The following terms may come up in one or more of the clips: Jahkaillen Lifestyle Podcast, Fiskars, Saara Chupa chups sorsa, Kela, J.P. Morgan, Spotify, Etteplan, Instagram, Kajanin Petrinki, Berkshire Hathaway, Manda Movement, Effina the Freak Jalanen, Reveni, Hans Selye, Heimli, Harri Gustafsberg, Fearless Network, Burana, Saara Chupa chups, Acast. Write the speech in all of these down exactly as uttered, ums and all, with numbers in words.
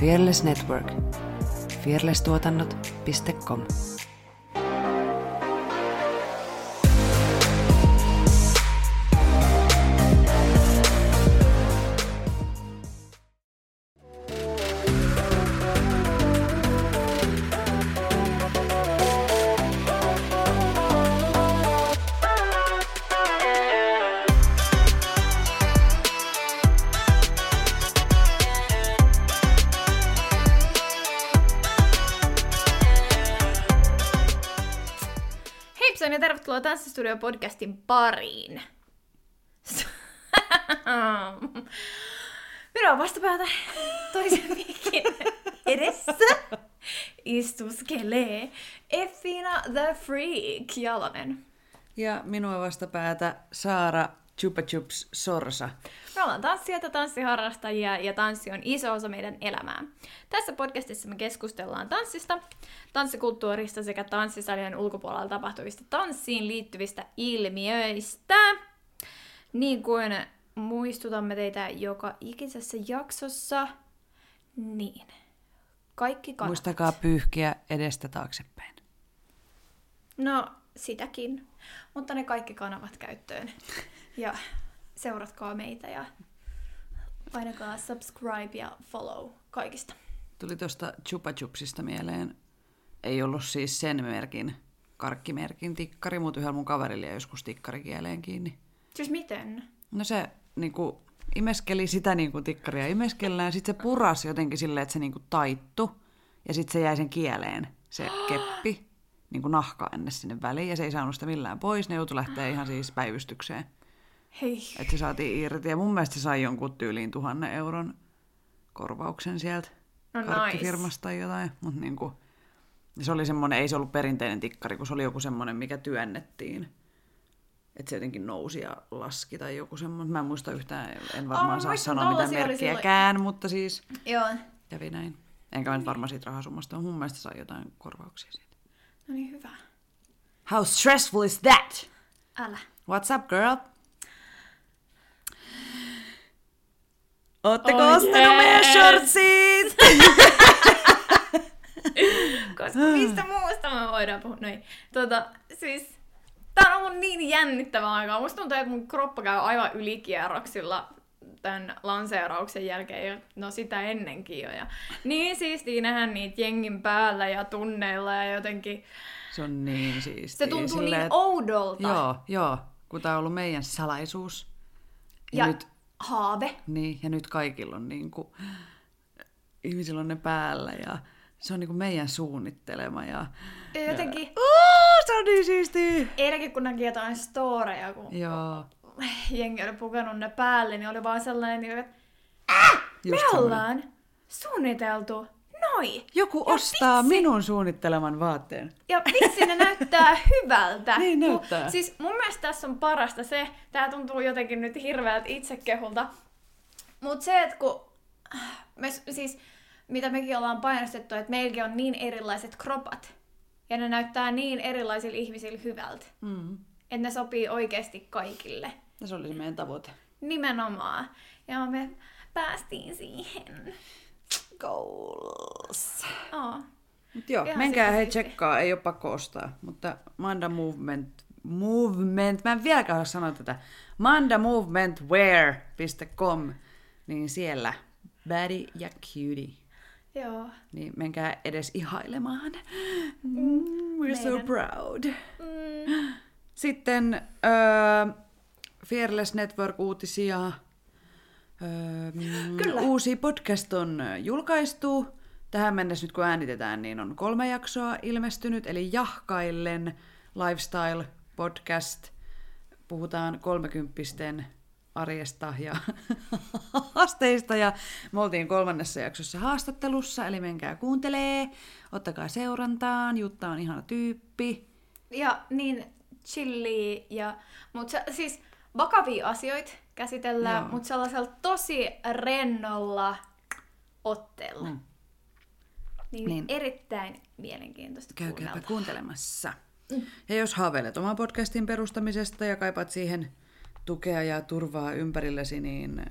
Fearless Network. fearless tuotannot piste com Ja tervetuloa Tanssistudio-podcastin pariin. Minä on vastapäätä toisen mikin edessä. Istuskelee Effina the Freak Jalanen. Ja minua vastapäätä Saara Chupa chups sorsa. Me ollaan tanssijoita, tanssiharrastajia ja tanssi on iso osa meidän elämää. Tässä podcastissa me keskustellaan tanssista, tanssikulttuurista sekä tanssisalien ulkopuolella tapahtuvista tanssiin liittyvistä ilmiöistä. Niin kuin muistutamme teitä joka ikisessä jaksossa, niin kaikki kannat. Muistakaa pyyhkiä edestä taaksepäin. No, sitäkin. Mutta ne kaikki kanavat käyttöön. Ja seuratkaa meitä ja painakaa subscribe ja follow kaikista. Tuli tuosta Chupa Chupsista mieleen. Ei ollut siis sen merkin, karkkimerkin tikkari, mutta yhdellä mun kaverilla joskus tikkari kieleen kiinni. Siis miten? No se niinku, imeskeli sitä niinku, tikkaria imeskellään, sit se purasi jotenkin silleen, että se niinku, taittu ja sit se jäi sen kieleen, se keppi, niinku, nahka ennen sinne väliin ja se ei saanut sitä millään pois, ne joutui lähteä ihan siis päivystykseen. Hei. Että se saatiin irti. Ja mun mielestä se sai jonkun tyyliin tuhannen euron korvauksen sieltä no karkkifirmasta nice. Tai jotain. Mut niinku, se oli semmoinen, ei se ollut perinteinen tikkari, kun se oli joku semmoinen, mikä työnnettiin. Että se jotenkin nousi ja laski tai joku semmoinen. Mä en muista yhtään, en varmaan oh, saa sanoa mitään merkkiäkään, mutta siis joo. Kävi näin. Enkä mä nyt varmaan siitä rahasummasta, mutta mun mielestä sai jotain korvauksia siitä. No niin, hyvä. How stressful is that? Älä. What's up, girl? Ootteko oh, ostanut yes. meidän shortsit? Koska mistä muusta me voidaan puhua? Noin. Tota, siis, tää on ollut niin jännittävää aikaa. Musta tuntuu, että mun kroppa käy aivan ylikierroksilla tämän lanseerauksen jälkeen. Ja no sitä ennenkin jo. Ja niin siistiä nähdä niitä jengin päällä ja tunneilla ja jotenkin. Se on niin siistiä. Se tuntuu silleen, niin oudolta. Joo, joo. Kun tää on ollut meidän salaisuus. Ja, ja nyt haave. Niin, ja nyt kaikilla on niinku, ihmisillä on ne päällä ja se on niinku meidän suunnittelema ja jotenkin, ja uh, se on niin siistiä! Eilenkin kun näki jotain storeja, kun joo. jengi oli pukenut ne päälle, niin oli vaan sellainen, että äh, me ollaan suunniteltu noi! Joku ja ostaa vitsi. Minun suunnitteleman vaatteen. Ja vitsi ne näyttää hyvältä. Niin näyttää. Kun, siis mun mielestä tässä on parasta se, tää tuntuu jotenkin nyt hirveältä itsekehulta, mut se, että kun me, siis, mitä mekin ollaan painostettu, että meilläkin on niin erilaiset kropat, ja ne näyttää niin erilaisilla ihmisillä hyvältä, mm. että ne sopii oikeesti kaikille. Ja se oli se meidän tavoite. Nimenomaan. Ja me päästiin siihen. Goals. Oh. Mut joo, ihan menkää hei tsekkaa, ei oo pakko ostaa, mutta Manda Movement, movement, mä en vieläkään osaa sanoa tätä, manda movement wear piste com, niin siellä, baddie ja cutie. Joo. Niin menkää edes ihailemaan. Mm, we're meidän. So proud. Mm. Sitten äh, Fearless Network-uutisia. Öö, Kyllä. Uusi podcast on julkaistu. Tähän mennessä nyt kun äänitetään, niin on kolme jaksoa ilmestynyt. Eli Jahkaillen Lifestyle Podcast. Puhutaan kolmekymppisten arjesta ja haasteista. Ja me oltiin kolmannessa jaksossa haastattelussa, eli menkää kuuntelee. Ottakaa seurantaan. Jutta on ihana tyyppi. Ja niin chilli ja mutta siis vakavia asioita käsitellään, mutta sellaisella tosi rennolla otteella. Mm. Niin, niin erittäin mielenkiintoista kuunnella. Käykääpä kuuntelemassa. Mm. Ja jos haaveilet oman podcastin perustamisesta ja kaipaat siihen tukea ja turvaa ympärillesi, niin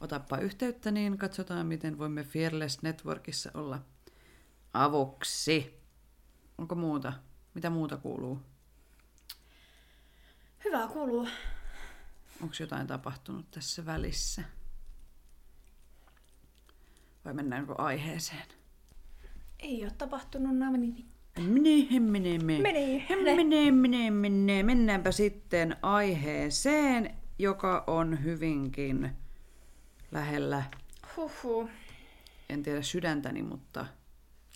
otappa yhteyttä, niin katsotaan, miten voimme Fearless Networkissa olla avuksi. Onko muuta? Mitä muuta kuuluu? Hyvää kuuluu. Onko jotain tapahtunut tässä välissä? Vai mennäänkö aiheeseen? Ei ole tapahtunut nämä mitään. Mene, mene, mene, mene, mene. Mennäänpä sitten aiheeseen, joka on hyvinkin lähellä. Huhhuh. En tiedä sydäntäni, mutta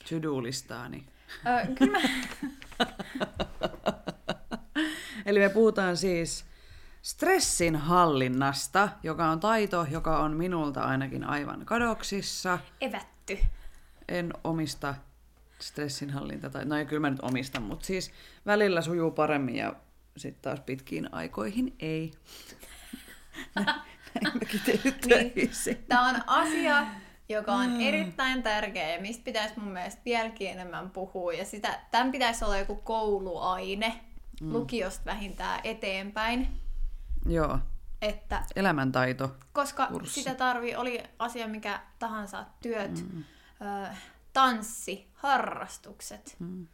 to-do-listaani. Ö, kyllä mä... Eli me puhutaan siis stressin hallinnasta, joka on taito, joka on minulta ainakin aivan kadoksissa. Evätty. En omista stressinhallinta, tai no ei, kyllä mä nyt omistan, mutta siis välillä sujuu paremmin ja sitten taas pitkiin aikoihin ei. Niin. Tämä on asia, joka on mm. erittäin tärkeä ja mistä pitäisi mun mielestä vieläkin enemmän puhua. Ja sitä, tämän pitäisi olla joku kouluaine, mm. lukiosta vähintään eteenpäin. Joo, että, elämäntaito. Koska kurssi. Sitä tarvii, oli asia mikä tahansa, työt, mm. ö, tanssi, harrastukset, mm.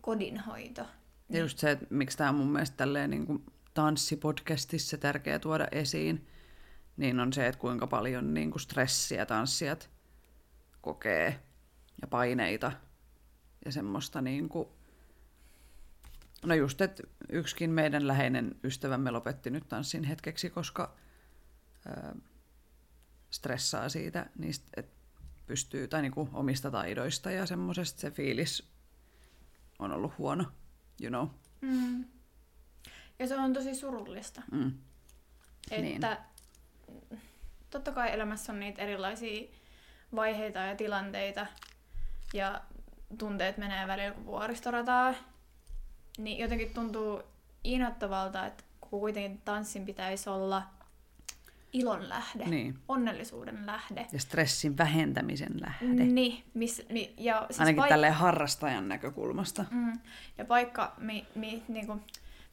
kodinhoito. Ja just se, että miksi tämä on mun mielestä tälleen niin kuin tanssipodcastissa tärkeää tuoda esiin, niin on se, että kuinka paljon niin kuin stressiä tanssijat kokee ja paineita ja semmoista niin kuin... No just, että yksikin meidän läheinen ystävämme lopetti nyt tanssin hetkeksi, koska öö, stressaa siitä niistä, että pystyy, tai niinku omista taidoista ja semmoisesta, se fiilis on ollut huono, you know. Mm. Ja se on tosi surullista. Mm. Että niin. Totta kai elämässä on niitä erilaisia vaiheita ja tilanteita, ja tunteet menee välillä kuin vuoristorataa, niin jotenkin tuntuu inhottavalta, että kuitenkin tanssin pitäisi olla ilon lähde, niin. Onnellisuuden lähde. Ja stressin vähentämisen lähde. Niin. Mis, mi, ja siis Ainakin paik- tälleen harrastajan näkökulmasta. Mm. Ja paikka, mi, mi, niinku,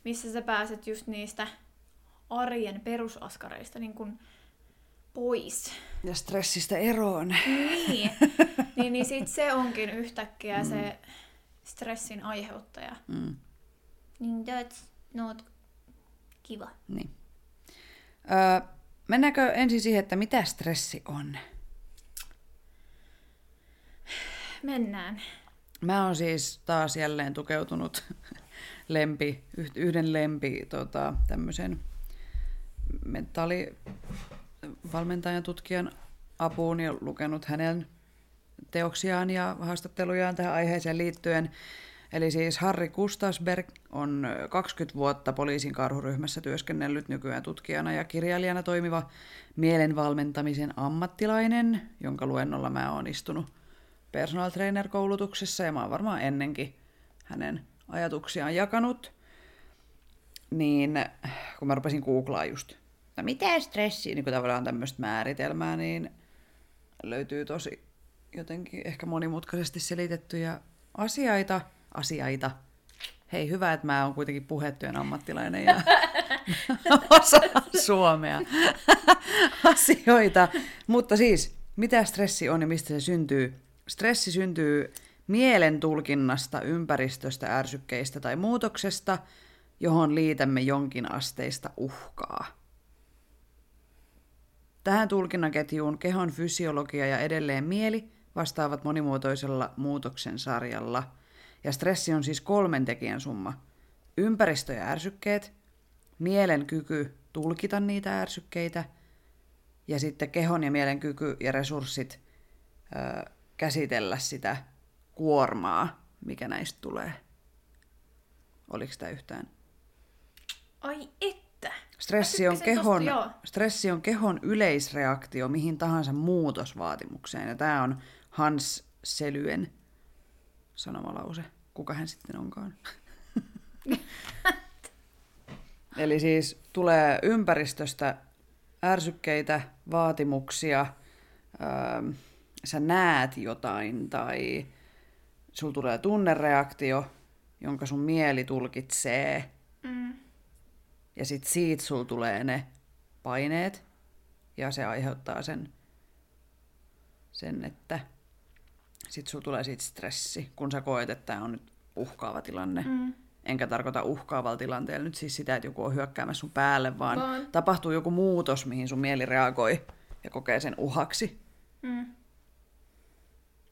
missä sä pääset just niistä arjen perusaskareista niinku, pois. Ja stressistä eroon. Niin, niin, niin sit se onkin yhtäkkiä mm. se stressin aiheuttaja. Mm. Niin that's not kiva. Niin. Ö, mennäänkö ensin siihen, että mitä stressi on? Mennään. Mä oon siis taas jälleen tukeutunut lempi, yhden lempi tota, tämmöisen mentaalivalmentajan tutkijan apuun ja lukenut hänen teoksiaan ja haastattelujaan tähän aiheeseen liittyen. Eli siis Harri Gustafsberg on kaksikymmentä vuotta poliisin karhuryhmässä työskennellyt, nykyään tutkijana ja kirjailijana toimiva mielenvalmentamisen ammattilainen, jonka luennolla mä oon istunut personal trainer-koulutuksessa ja mä oon varmaan ennenkin hänen ajatuksiaan jakanut. Niin kun mä rupesin googlaa just, että mitä stressiä, niin kun tavallaan tämmöistä määritelmää, niin löytyy tosi jotenkin ehkä monimutkaisesti selitettyjä asiaita. Asiaita. Hei, hyvä, että mä oon kuitenkin puhetyön ammattilainen ja osaan suomea. Asioita. Mutta siis, mitä stressi on ja mistä se syntyy? Stressi syntyy mielen tulkinnasta, ympäristöstä, ärsykkeistä tai muutoksesta, johon liitämme jonkin asteista uhkaa. Tähän tulkinnaketjuun kehon fysiologia ja edelleen mieli vastaavat monimuotoisella muutoksen sarjalla. Ja stressi on siis kolmen tekijän summa. Ympäristö ja ärsykkeet, mielen kyky tulkita niitä ärsykkeitä, ja sitten kehon ja mielen kyky ja resurssit ö, käsitellä sitä kuormaa, mikä näistä tulee. Oliko sitä yhtään? Ai että! Stressi on, kehon, tosta, stressi on kehon yleisreaktio mihin tahansa muutosvaatimukseen, ja tämä on Hans Selyen sanomalause. Kuka hän sitten onkaan? Eli siis tulee ympäristöstä ärsykkeitä, vaatimuksia, öö, sä näet jotain tai sulla tulee tunnereaktio, jonka sun mieli tulkitsee. Mm. Ja sit siitä sulla tulee ne paineet ja se aiheuttaa sen, sen että sitten sulla tulee siitä stressi, kun sä koet, että tämä on nyt uhkaava tilanne. Mm. Enkä tarkoita uhkaavalla tilanteella nyt siis sitä, että joku on hyökkäämässä sun päälle, vaan, vaan tapahtuu joku muutos, mihin sun mieli reagoi ja kokee sen uhaksi. Mm.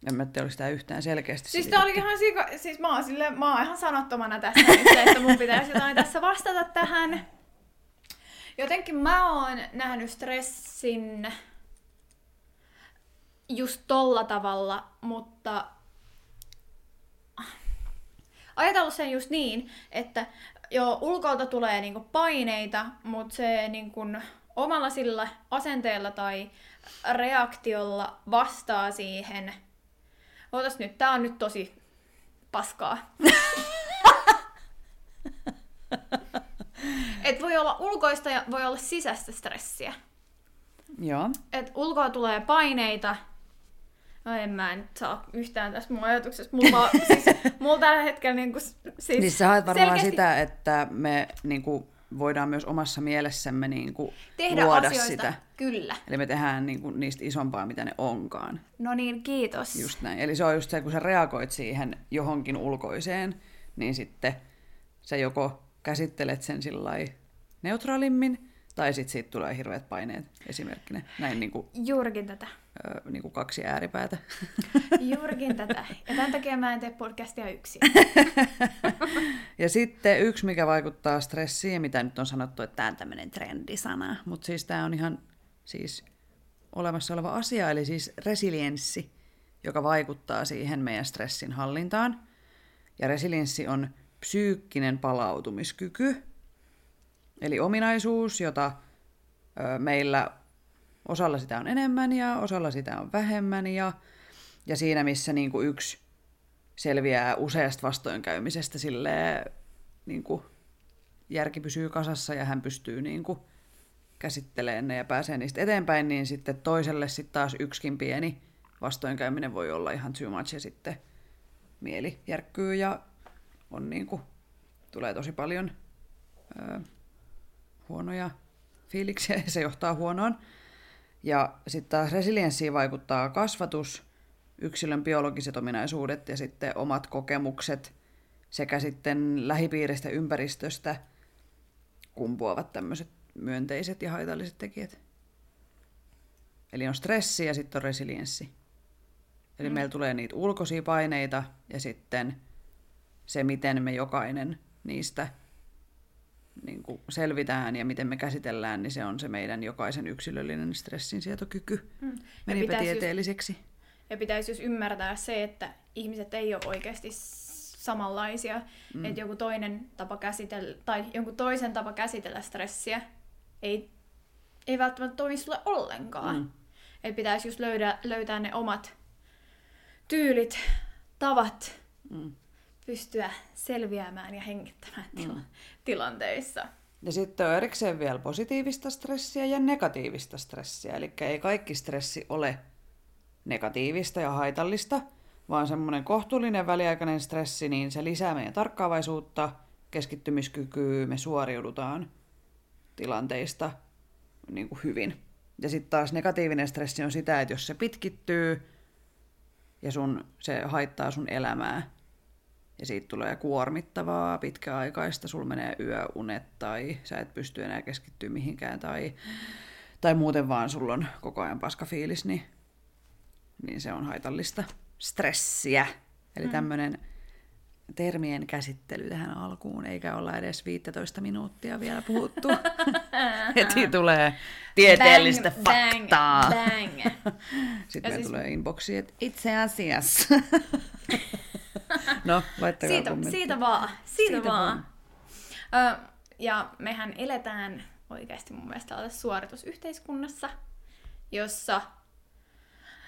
En mä tiedä, oliko tämä yhtään selkeästi. Siis tämä oli ihan siko, siis mä oon, sille, mä oon ihan sanottomana tässä itse, että mun pitäisi jotain tässä vastata tähän. Jotenkin mä oon nähnyt stressin just tolla tavalla, mutta ajatellut sen just niin, että joo, ulkolta tulee niinku paineita, mutta se niinku omalla sillä asenteella tai reaktiolla vastaa siihen. Ootas nyt, tää on nyt tosi paskaa. Et voi olla ulkoista ja voi olla sisäistä stressiä. Joo. Et ulkoa tulee paineita. No en mä nyt saa yhtään tässä mun ajatuksessa. Mulla, siis, mulla tällä hetkellä niinku, siis niin sä haet varmaan selkeästi sitä, että me niinku voidaan myös omassa mielessämme niinku tehdä luoda asioita, sitä. Kyllä. Eli me tehdään niinku niistä isompaa, mitä ne onkaan. No niin, kiitos. Just näin. Eli se on just se, kun sä reagoit siihen johonkin ulkoiseen, niin sitten sä joko käsittelet sen sillai neutraalimmin, tai sitten siitä tulee hirveät paineet esimerkkinä. Näin niinku juurikin tätä. Ö, niinku kaksi ääripäätä. Juurikin tätä. Ja tämän takia mä en tee podcastia yksin. Ja sitten yksi, mikä vaikuttaa stressiin, mitä nyt on sanottu, että tämä on tämmöinen trendisana, mutta siis tämä on ihan siis olemassa oleva asia, eli siis resilienssi, joka vaikuttaa siihen meidän stressin hallintaan. Ja resilienssi on psyykkinen palautumiskyky, eli ominaisuus, jota ö, meillä osalla sitä on enemmän ja osalla sitä on vähemmän. Ja, ja siinä, missä niin kuin yksi selviää useasta vastoinkäymisestä, silleen, niin kuin järki pysyy kasassa ja hän pystyy niin kuin käsittelemään ne ja pääsee niistä eteenpäin, niin sitten toiselle sit taas yksikin pieni vastoinkäyminen voi olla ihan too much ja sitten mieli järkkyy ja on niin kuin, tulee tosi paljon ö, huonoja fiiliksiä ja se johtaa huonoon. Ja sitten taas resilienssiin vaikuttaa kasvatus, yksilön biologiset ominaisuudet ja sitten omat kokemukset sekä sitten lähipiiristä ympäristöstä kumpuavat tämmöiset myönteiset ja haitalliset tekijät. Eli on stressi ja sitten on resilienssi. Eli mm. meillä tulee niitä ulkoisia paineita ja sitten se, miten me jokainen niistä niin kuin selvitään ja miten me käsitellään, niin se on se meidän jokaisen yksilöllinen stressinsietokyky. Mm. Menipä tieteelliseksi. Just, ja pitäisi just ymmärtää se, että ihmiset ei ole oikeasti samanlaisia. Mm. Että joku toinen tapa käsitellä, tai jonkun toisen tapa käsitellä stressiä ei, ei välttämättä toimi sulle ollenkaan. Mm. Että pitäisi just löydä, löytää ne omat tyylit, tavat, mm. pystyä selviämään ja hengittämään tila- mm. tilanteissa. Ja sitten on erikseen vielä positiivista stressiä ja negatiivista stressiä. Eli ei kaikki stressi ole negatiivista ja haitallista, vaan semmoinen kohtuullinen väliaikainen stressi, niin se lisää meidän tarkkaavaisuutta, keskittymiskykyä, me suoriudutaan tilanteista niin kuin hyvin. Ja sitten taas negatiivinen stressi on sitä, että jos se pitkittyy ja sun, se haittaa sun elämää, ja siitä tulee kuormittavaa, pitkäaikaista, sulla menee yöunet tai sä et pysty enää keskittyä mihinkään tai, tai muuten vaan sulla on koko ajan paska fiilis, niin, niin se on haitallista stressiä. Eli mm. tämmöinen termien käsittely tähän alkuun, eikä olla edes viisitoista minuuttia vielä puhuttu. Heti tulee tieteellistä bang, faktaa. Bang, bang. Sitten siis tulee inboxi, että itse asiassa. No, laittakaa siitä, siitä vaan, siitä, siitä vaan. vaan. Ö, ja mehän eletään oikeasti mun mielestä tällaisessa suoritusyhteiskunnassa, jossa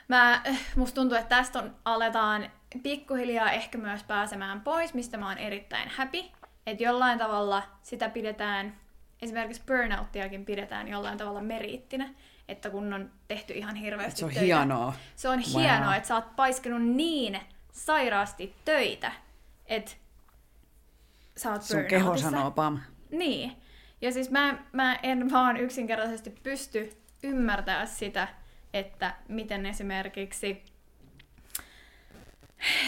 mä, musta tuntuu, että tästä on, aletaan pikkuhiljaa ehkä myös pääsemään pois, mistä mä oon erittäin happy. Että jollain tavalla sitä pidetään, esimerkiksi burnouttiakin pidetään jollain tavalla meriittinä, että kun on tehty ihan hirveästi töitä. Se on töitä. hienoa. Se on wow. hienoa, että sä oot paiskenut niin sairaasti töitä, että sä oot sun keho sanoo pam. Niin. Ja siis mä, mä en vaan yksinkertaisesti pysty ymmärtää sitä, että miten esimerkiksi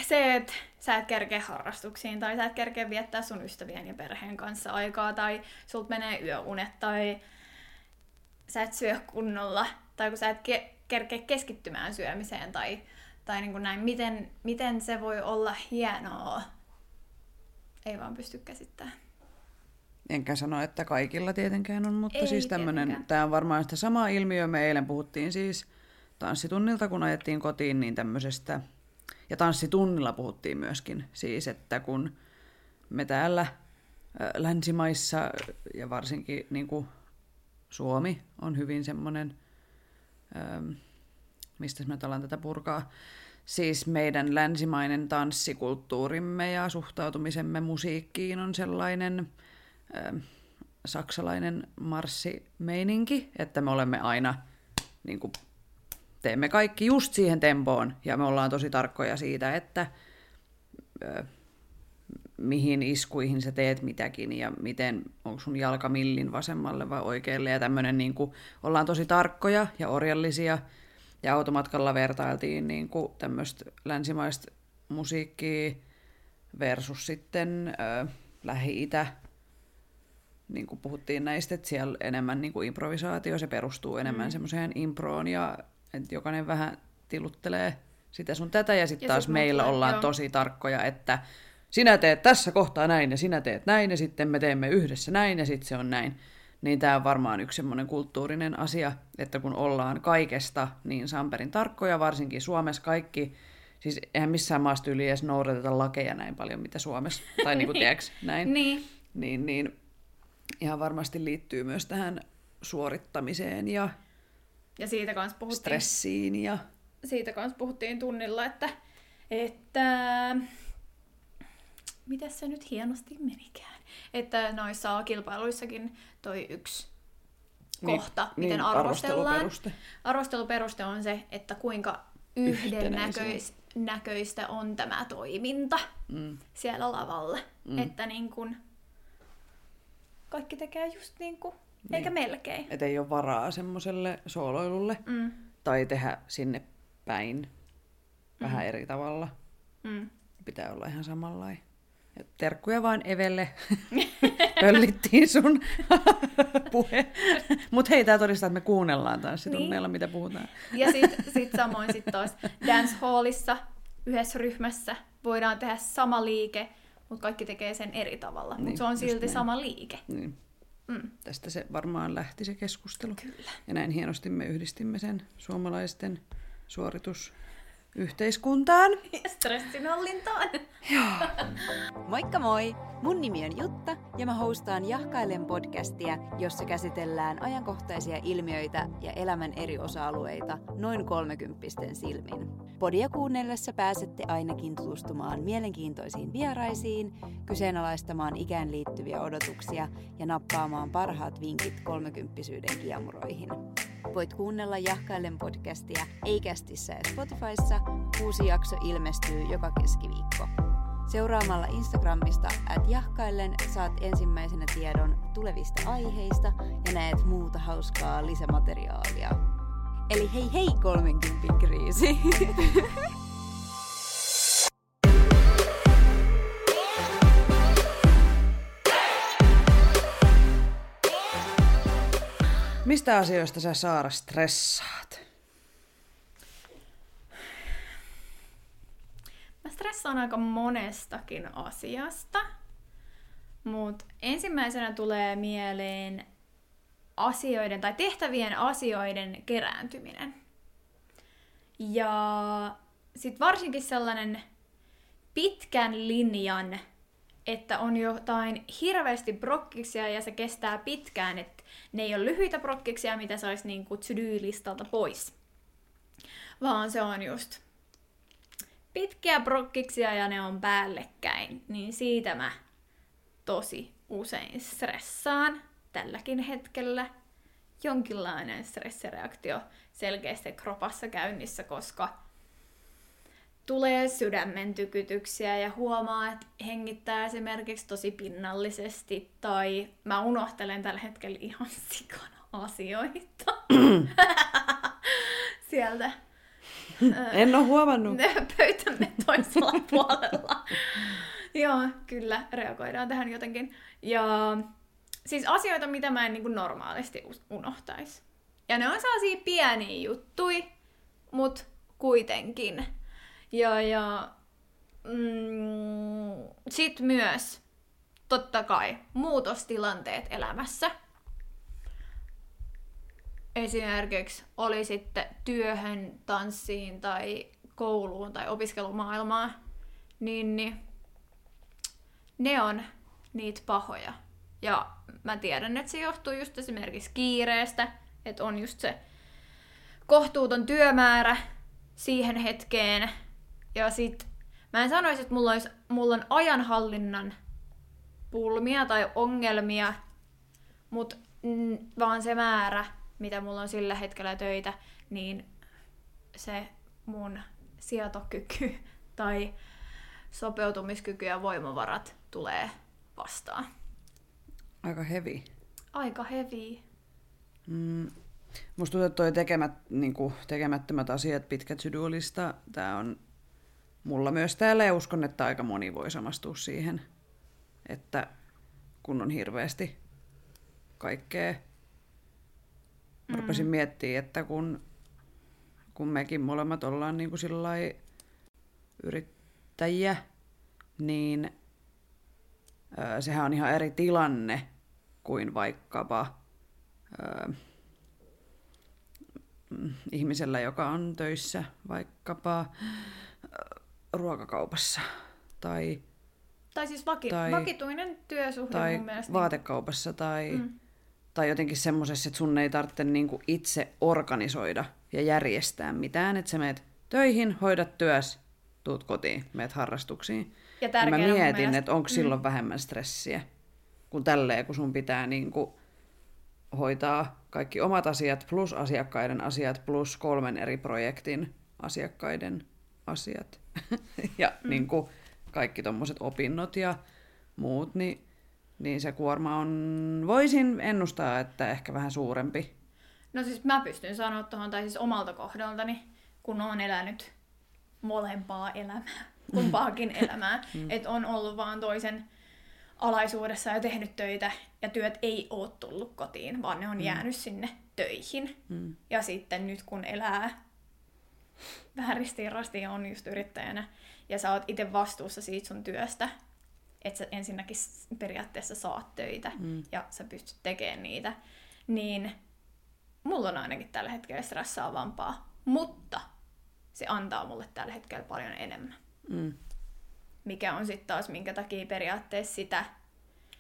se, että sä et kerkeä harrastuksiin tai sä et kerkeä viettää sun ystävien ja perheen kanssa aikaa tai sulta menee yöunet tai sä et syö kunnolla tai kun sä et ke- kerkeä keskittymään syömiseen tai, tai niin kuin näin, miten, miten se voi olla hienoa, ei vaan pysty käsittämään. Enkä sano, että kaikilla tietenkään on, mutta ei siis tämmönen, tää on varmaan sitä samaa ilmiöä, me eilen puhuttiin siis tanssitunnilta, kun ajettiin kotiin, niin tämmöisestä, ja tanssitunnilla puhuttiin myöskin siis, että kun me täällä länsimaissa ja varsinkin niin kuin Suomi on hyvin semmoinen, mistä me ollaan tätä purkaa, siis meidän länsimainen tanssikulttuurimme ja suhtautumisemme musiikkiin on sellainen saksalainen marssimeininki, että me olemme aina, niin kuin, teemme kaikki just siihen tempoon, ja me ollaan tosi tarkkoja siitä, että ö, mihin iskuihin sä teet mitäkin, ja miten, onko sun jalka millin vasemmalle vai oikealle, ja tämmönen, niin kuin, ollaan tosi tarkkoja ja orjallisia, ja automatkalla vertailtiin niin kuin tämmöistä länsimaista musiikkia versus sitten ö, Lähi-Itä. Niin kuin puhuttiin näistä, että siellä enemmän niin kuin improvisaatio, se perustuu enemmän mm. semmoiseen improon, ja että jokainen vähän tiluttelee sitä sun tätä, ja sitten taas sit meillä mukaan, ollaan joo. tosi tarkkoja, että sinä teet tässä kohtaa näin, ja sinä teet näin, ja sitten me teemme yhdessä näin, ja sitten se on näin. Niin tämä on varmaan yksi semmoinen kulttuurinen asia, että kun ollaan kaikesta niin samperin tarkkoja, varsinkin Suomessa kaikki, siis eihän missään maassa tyyliin edes noudateta lakeja näin paljon, mitä Suomessa, tai niin kuin tiedäks, näin, niin, niin, niin ihan varmasti liittyy myös tähän suorittamiseen ja, ja siitä kanssa puhuttiin, stressiin. Ja siitä kanssa puhuttiin tunnilla, että, että mitäs se nyt hienosti menikään. Että noissa kilpailuissakin toi yksi niin, kohta, miten niin, arvostellaan. Arvosteluperuste. Arvosteluperuste on se, että kuinka yhdennäköistä on tämä toiminta mm. siellä lavalla. Mm. Että niin kun kaikki tekee just niin kuin, niin. eikä melkein. Että ei ole varaa semmoiselle sooloilulle mm. tai tehdä sinne päin vähän mm. eri tavalla. Mm. Pitää olla ihan samanlainen. Terkkuja vaan Evelle. Pöllittiin sun puhe. Mut hei, tää todistaa, että me kuunnellaan tanssitunneilla, niin. mitä puhutaan. Ja sit, sit samoin sit taas dancehallissa yhdessä ryhmässä voidaan tehdä sama liike, mutta kaikki tekee sen eri tavalla, niin, mutta se on silti näin. Sama liike. Niin. Mm. Tästä se varmaan lähti se keskustelu. Kyllä. Ja näin hienosti me yhdistimme sen suomalaisten suoritusyhteiskuntaan. Ja stressinhallintaan. Moikka moi! Mun nimi on Jutta ja mä hostaan Jahkaillen podcastia, jossa käsitellään ajankohtaisia ilmiöitä ja elämän eri osa-alueita noin kolmekymppisten silmin. Podia kuunnellessa pääsette ainakin tutustumaan mielenkiintoisiin vieraisiin, kyseenalaistamaan ikään liittyviä odotuksia ja nappaamaan parhaat vinkit kolmekymppisyyden kiemuroihin. Voit kuunnella Jahkaillen podcastia Acastissa ja Spotifyssa. Uusi jakso ilmestyy joka keskiviikko. Seuraamalla Instagramista at jahkaillen saat ensimmäisenä tiedon tulevista aiheista ja näet muuta hauskaa lisämateriaalia. Eli hei hei kolmenkympin kriisi! Mistä asioista sä, Saara, stressaat? Mä stressaan aika monestakin asiasta, mutta ensimmäisenä tulee mieleen asioiden tai tehtävien asioiden kerääntyminen. Ja sit varsinkin sellainen pitkän linjan, että on jotain hirveästi brokkiksia ja se kestää pitkään, että ne ei ole lyhyitä brokkiksia, mitä saisi niin kuin to-do-listalta pois. Vaan se on just pitkiä brokkiksia ja ne on päällekkäin, niin siitä mä tosi usein stressaan. Tälläkin hetkellä jonkinlainen stressireaktio selkeästi kropassa käynnissä, koska tulee sydämen tykytyksiä ja huomaa, että hengittää esimerkiksi tosi pinnallisesti tai mä unohtelen tällä hetkellä ihan sikana asioita sieltä. En ole huomannut. Pöytämme toisella puolella. Joo, kyllä, reagoidaan tähän jotenkin. Ja siis asioita, mitä mä en niin kuin normaalisti unohtaisi. Ja ne on sellaisia pieniä juttuja, mut kuitenkin. Ja, ja mm, sit myös, totta kai, muutostilanteet elämässä. Esimerkiksi oli sitten työhön, tanssiin tai kouluun tai opiskelumaailmaan, niin, niin ne on niitä pahoja. Ja mä tiedän, että se johtuu just esimerkiksi kiireestä, että on just se kohtuuton työmäärä siihen hetkeen. Ja sit mä en sanoisi, että mulla, olisi, mulla on ajanhallinnan pulmia tai ongelmia, mut mm, vaan se määrä, mitä mulla on sillä hetkellä töitä, niin se mun sietokyky tai sopeutumiskyky ja voimavarat tulee vastaan. Aika hevi. Aika hevi. Mm. Musta tuntuu, että toi tekemät, niin kuin tekemättömät asiat, pitkät sydulista, tää on mulla myös täällä, ja uskon, että aika moni voi samastua siihen, että kun on hirveästi kaikkea. Mm. Rupesin miettimään, että kun, kun mekin molemmat ollaan niin kuin sillai yrittäjiä, niin ö, sehän on ihan eri tilanne kuin vaikkapa ö, ihmisellä, joka on töissä vaikkapa ö, ruokakaupassa tai, tai siis vaki, tai, vakituinen työsuhde tai mun mielestä. Vaatekaupassa tai... Mm. Tai jotenkin semmoisessa, että sun ei tarvitse niinku itse organisoida ja järjestää mitään. Että sä meet töihin, hoidat työs, tuut kotiin, meet harrastuksiin. Ja tärkeää niin mä mietin, mielestä... että onko silloin mm. vähemmän stressiä kuin tälleen, kun sun pitää niinku hoitaa kaikki omat asiat plus asiakkaiden asiat plus kolmen eri projektin asiakkaiden asiat. ja mm. niinku kaikki tommoset opinnot ja muut, niin... Niin se kuorma on, voisin ennustaa, että ehkä vähän suurempi. No siis mä pystyn sanoa tuohon, tai siis omalta kohdaltani, kun olen elänyt molempaa elämää, kumpaakin elämää, että on ollut vaan toisen alaisuudessa ja tehnyt töitä, ja työt ei ole tullut kotiin, vaan ne on jäänyt sinne töihin. Mm. Ja sitten nyt kun elää vähän ristiin rastiin ja on just yrittäjänä, ja sä oot itse vastuussa siitä sun työstä, että sä ensinnäkin periaatteessa saat töitä mm. ja sä pystyt tekemään niitä, niin mulla on ainakin tällä hetkellä stressaavampaa, mutta se antaa mulle tällä hetkellä paljon enemmän. Mm. Mikä on sitten taas, minkä takia periaatteessa sitä...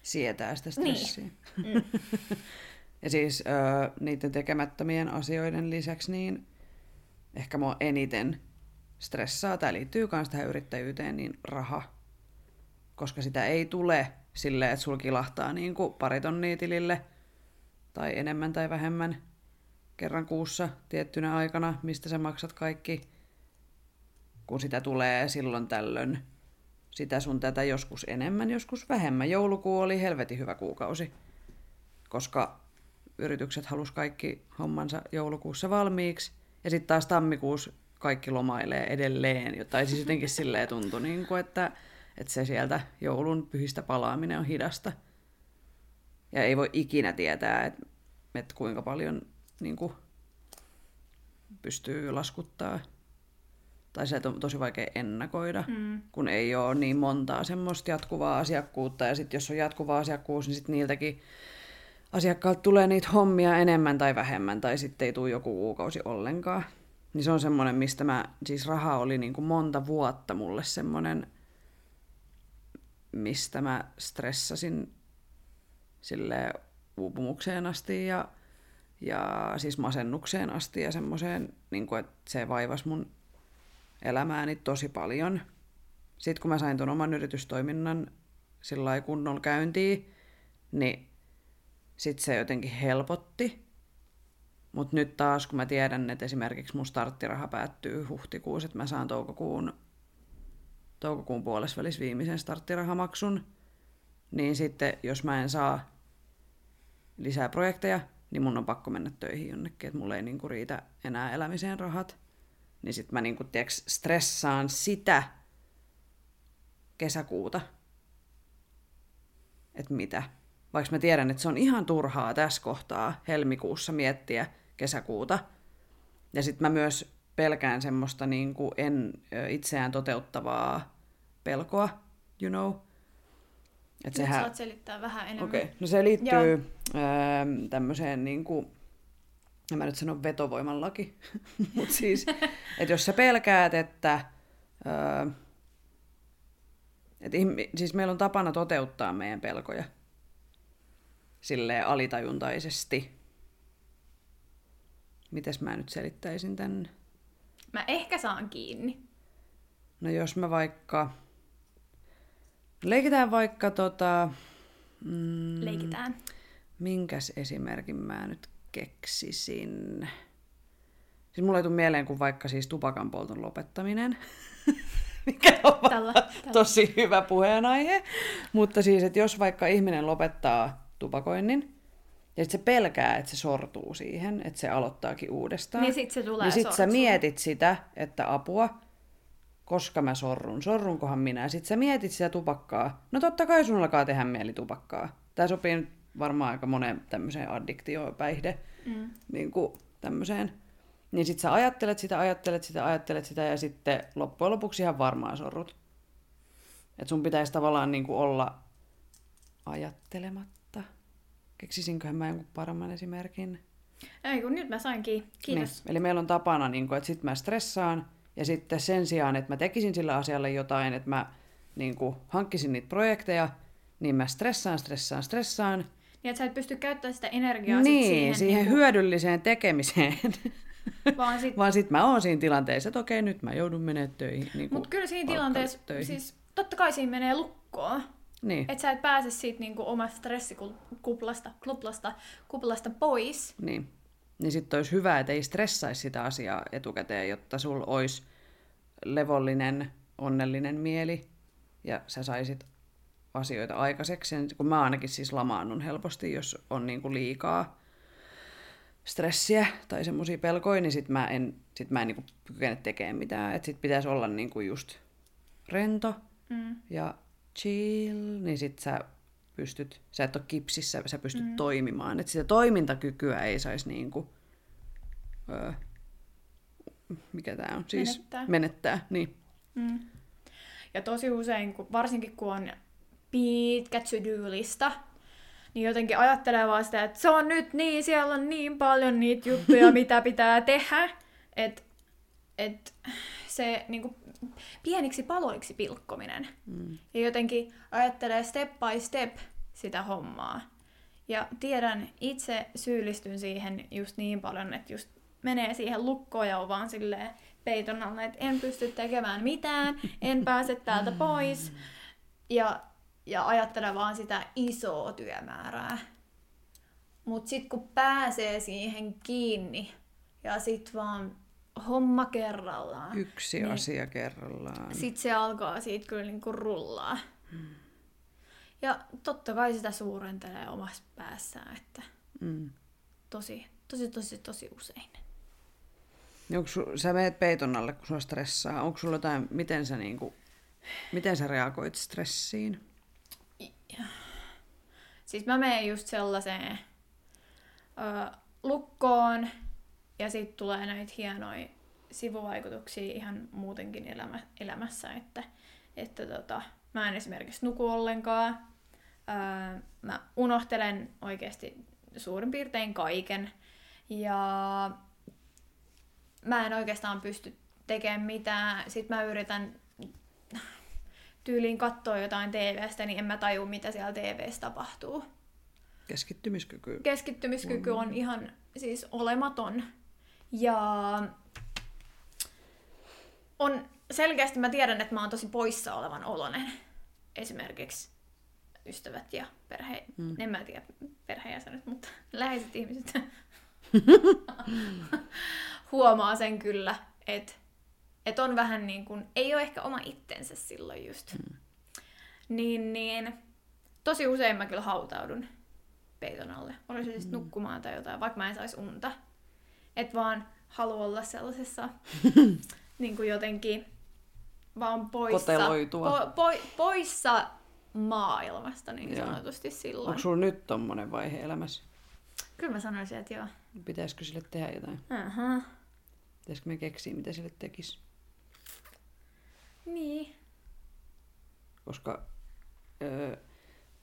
Sietää sitä stressiä. Niin. Mm. ja siis äh, niiden tekemättömien asioiden lisäksi, niin ehkä mua eniten stressaa, tää liittyy myös tähän yrittäjyyteen, niin raha. Koska sitä ei tule silleen, että sulla kilahtaa niin kuin pari tonnia tilille tai enemmän tai vähemmän kerran kuussa tiettynä aikana, mistä sä maksat kaikki, kun sitä tulee silloin tällöin sitä sun tätä joskus enemmän, joskus vähemmän. Joulukuu oli helvetin hyvä kuukausi, koska yritykset halusi kaikki hommansa joulukuussa valmiiksi ja sitten taas tammikuussa kaikki lomailee edelleen, jotain siis jotenkin silleen tuntui, niin kuin, että että se sieltä joulun pyhistä palaaminen on hidasta. Ja ei voi ikinä tietää, että et kuinka paljon niin kuin, pystyy laskuttaa. Tai se on tosi vaikea ennakoida, mm. kun ei ole niin montaa semmoista jatkuvaa asiakkuutta. Ja sitten jos on jatkuva asiakkuus, niin sitten niiltäkin asiakkaat tulee niitä hommia enemmän tai vähemmän. Tai sitten ei tule joku kuukausi ollenkaan. Niin se on semmoinen, mistä mä... Siis raha oli niin kuin monta vuotta mulle semmoinen... mistä mä stressasin silleen uupumukseen asti ja, ja siis masennukseen asti ja semmoiseen, niin kuin, että se vaivasi mun elämääni tosi paljon. Sitten kun mä sain ton oman yritystoiminnan sillai kunnolla käyntiin, niin sit se jotenkin helpotti. Mut nyt taas, kun mä tiedän, että esimerkiksi mun starttiraha päättyy huhtikuussa, että mä saan toukokuun toukokuun puolesvälis viimeisen starttirahamaksun, niin sitten jos mä en saa lisää projekteja, niin mun on pakko mennä töihin jonnekin, että mulla ei niinku riitä enää elämiseen rahat. Niin sit mä niinku, tiiäks, stressaan sitä kesäkuuta, että mitä. Vaikka mä tiedän, että se on ihan turhaa tässä kohtaa helmikuussa miettiä kesäkuuta. Ja sit mä myös pelkään semmoista niinku en itseään toteuttavaa pelkoa, you know. Nyt sehän... saat selittää vähän enemmän. Okei, okay. No se liittyy öö, tämmöiseen, niin kuin, en mä nyt sano vetovoiman laki, mutta siis, että jos sä pelkäät, että, öö, että siis meillä on tapana toteuttaa meidän pelkoja silleen alitajuntaisesti. Mites mä nyt selittäisin tän? Mä ehkä saan kiinni. No jos mä vaikka... Leikitään vaikka tota... Mm, Leikitään. Minkäs esimerkin mä nyt keksisin? Siis mulla ei tule mieleen kuin vaikka siis tupakan polton lopettaminen, mikä on tällä, tosi tällä. Hyvä puheenaihe. Mutta siis, että jos vaikka ihminen lopettaa tupakoinnin, ja sit se pelkää, että se sortuu siihen, että se aloittaakin uudestaan, niin sit, se tulee niin sit sä mietit sitä, että apua, koska mä sorrun, sorrunkohan minä. Sitten sä mietit sitä tupakkaa. No totta kai sun alkaa tehdä mieli tupakkaa. Tää sopii nyt varmaan aika moneen tämmöiseen addiktioon, päihde, mm. niin kuin tämmöiseen. Niin sit sä ajattelet sitä, ajattelet sitä, ajattelet sitä ja sitten loppujen lopuksi ihan varmaan sorrut. Et sun pitäisi tavallaan niin kuin olla ajattelematta. Keksisinköhän mä jonkun paremman esimerkin? Ei kun nyt mä sainkin. Kiitos. Niin. Eli meillä on tapana, niin kuin, että sit mä stressaan. Ja sitten sen sijaan, että mä tekisin sillä asialle jotain, että mä niin kuin, hankkisin niitä projekteja, niin mä stressaan, stressaan, stressaan. Niin, että sä et pysty käyttämään sitä energiaa niin, sit siihen, siihen niin kuin... hyödylliseen tekemiseen. Vaan sit... Vaan sit mä oon siinä tilanteessa, että okei, nyt mä joudun menemään töihin. Niin mutta kyllä siinä tilanteessa, siis totta kai siinä menee lukkoon. Niin. Että sä et pääse siitä niin kuin omasta stressikuplasta kuplasta, kuplasta pois. Niin. Niin sitten olisi hyvä, että ei stressaisi sitä asiaa etukäteen, jotta sulla olisi levollinen, onnellinen mieli ja sä saisit asioita aikaiseksi. Kun mä ainakin siis lamaannun helposti, jos on niinku liikaa stressiä tai semmoisia pelkoja, niin sitten mä en, sit mä en niinku kykene tekemään mitään. Että sitten pitäisi olla niinku just rento mm. ja chill, niin sitten sä... pystyt, sä et ole kipsissä, sä pystyt mm. toimimaan. Että sitä toimintakykyä ei saisi niinku, öö, mikä tää on? Siis menettää. menettää niin. Mm. Ja tosi usein, kun, varsinkin kun on pitkä to-do-lista, niin jotenkin ajattelee vaan sitä, että se on nyt niin, siellä on niin paljon niitä juttuja, mitä pitää tehdä, että et se niinku, pieniksi paloiksi pilkkominen. Mm. Ja jotenkin ajattelee step by step sitä hommaa. Ja tiedän, itse syyllistyn siihen just niin paljon, että just menee siihen lukkoon ja on vaan silleen peiton alla, että en pysty tekemään mitään, en pääse täältä pois. Ja, ja ajattelee vaan sitä isoa työmäärää. Mut sit kun pääsee siihen kiinni ja sit vaan homma kerrallaan. Yksi niin asia kerrallaan. Sitten se alkaa siitä kyllä niinku rullaa. Hmm. Ja totta kai sitä suurentelee omassa päässään, että hmm. tosi, tosi, tosi, tosi usein. Onko su- sä menet peiton alle, kun sua stressaa. Onko sulla jotain, miten sä, niinku, miten sä reagoit stressiin? Ja. Siis mä menen just sellaiseen ö, lukkoon. Ja sitten tulee näitä hienoja sivuvaikutuksia ihan muutenkin elämä, elämässä, että, että tota, mä en esimerkiksi nuku ollenkaan. Öö, mä unohtelen oikeasti suurin piirtein kaiken. Ja mä en oikeastaan pysty tekemään mitään. Sitten mä yritän tyyliin katsoa jotain T V:stä, niin en mä tajua, mitä siellä T V:ssä tapahtuu. Keskittymiskyky. Keskittymiskyky on ihan siis olematon. Ja on selkeästi, mä tiedän, että mä oon tosi poissa olevan oloinen. Esimerkiksi ystävät ja perhe, mm. en mä tiedä perheenjäsenet, mutta läheiset ihmiset huomaa sen kyllä, että et on vähän niin kuin, ei ole ehkä oma itsensä silloin just. Mm. Niin, niin tosi usein mä kyllä hautaudun peiton alle. Oli se sitten nukkumaan tai jotain, vaikka mä en saisi unta. Et vaan haluan olla sellaisessa niin kuin jotenkin vaan poissa, po, po, poissa maailmasta niin joo. sanotusti silloin. Onko sulla nyt tommonen vaihe elämässä? Kyllä mä sanoisin, että joo. Pitäisikö sille tehdä jotain? Uh-huh. Pitäisikö me keksiä, mitä sille tekisi? Niin. Koska öö,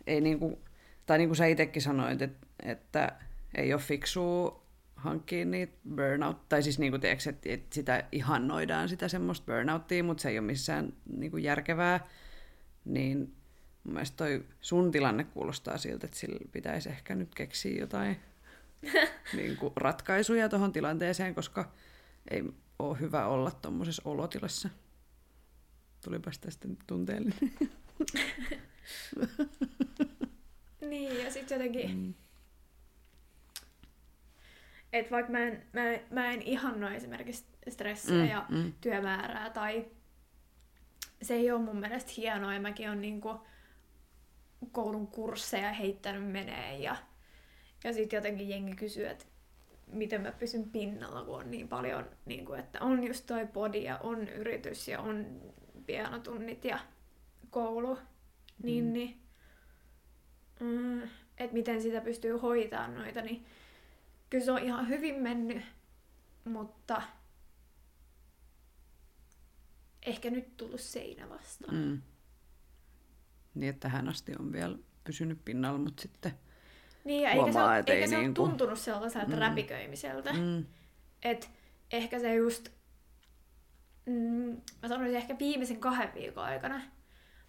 ei niinku, tai niin kuin sä itsekin sanoit, että, että ei ole fiksua hankkia niitä burnout, tai siis niinku tiiäks, että et sitä ihannoidaan sitä semmoista burnouttia, mutta se ei ole missään niinku järkevää, niin mun mielestä toi sun tilanne kuulostaa siltä, että sillä pitäisi ehkä nyt keksiä jotain niinku ratkaisuja tohon tilanteeseen, koska ei ole hyvä olla tommosessa olotilassa. Tulipas tästä tunteellinen. Niin, ja sitten jotenkin... Mm. Että vaikka mä en, mä, mä en ihannoi esimerkiksi stressiä mm, ja mm. työmäärää, tai se ei ole mun mielestä hienoa, ja mäkin olen niin kuin koulun kursseja heittänyt meneen, ja, ja sitten jotenkin jengi kysyy, että miten mä pysyn pinnalla, kun on niin paljon, niin kuin, että on just toi podi, ja on yritys, ja on pianotunnit ja koulu, niin, mm. niin mm, että miten sitä pystyy hoitaa noita, niin kyllä se on ihan hyvin mennyt, mutta ehkä nyt tullut seinä vastaan. Mm. Niin, että tähän asti on vielä pysynyt pinnalla, mutta sitten niin, ja huomaa, eikä se, eikä se niin kuin... ole tuntunut sellaiselta mm. räpiköimiseltä. Mm. Että ehkä se just, mm, mä sanoisin ehkä viimeisen kahden viikon aikana,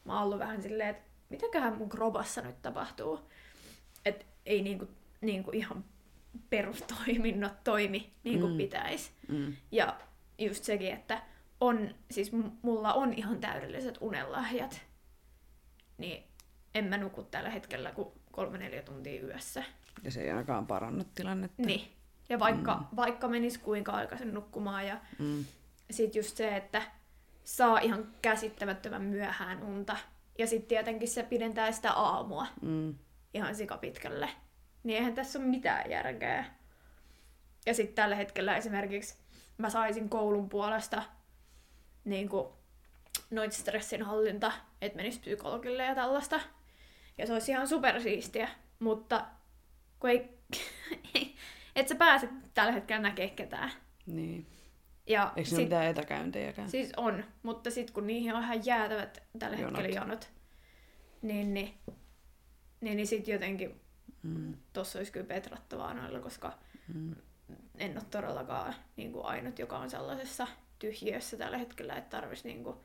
mä oon ollut vähän silleen, että mitäköhän mun krobassa nyt tapahtuu. Että ei niinku, niinku ihan... perustoiminnot toimi niin kuin mm. pitäisi. Mm. Ja just sekin, että on, siis mulla on ihan täydelliset unelahjat, niin en mä nuku tällä hetkellä kuin kolme neljä tuntia yössä. Ja se ei ainakaan paranna tilannetta. Niin. Ja vaikka, mm. vaikka menis kuinka aikaisin nukkumaan ja mm. sit just se, että saa ihan käsittämättömän myöhään unta. Ja sit tietenkin se pidentää sitä aamua mm. ihan sikapitkälle. Niin eihän tässä ole mitään järkeä. Ja sitten tällä hetkellä esimerkiksi mä saisin koulun puolesta niin kuin noita stressinhallinta, että menisi psykologille ja tällaista. Ja se olisi ihan supersiistiä, mutta kun ei, et sä pääse tällä hetkellä näkemään ketään. Niin. Ja eikö ne mitään etäkäyntejäkään? Siis on, mutta sitten kun niihin on ihan jäätävät tällä jonot. hetkellä jonot, niin, niin, niin, niin sitten jotenkin... Mm. Tuossa olisi kyllä petrattavaa noilla, koska mm. en ole todellakaan niin kuin ainut, joka on sellaisessa tyhjiössä tällä hetkellä, että tarvitsisi niin kuin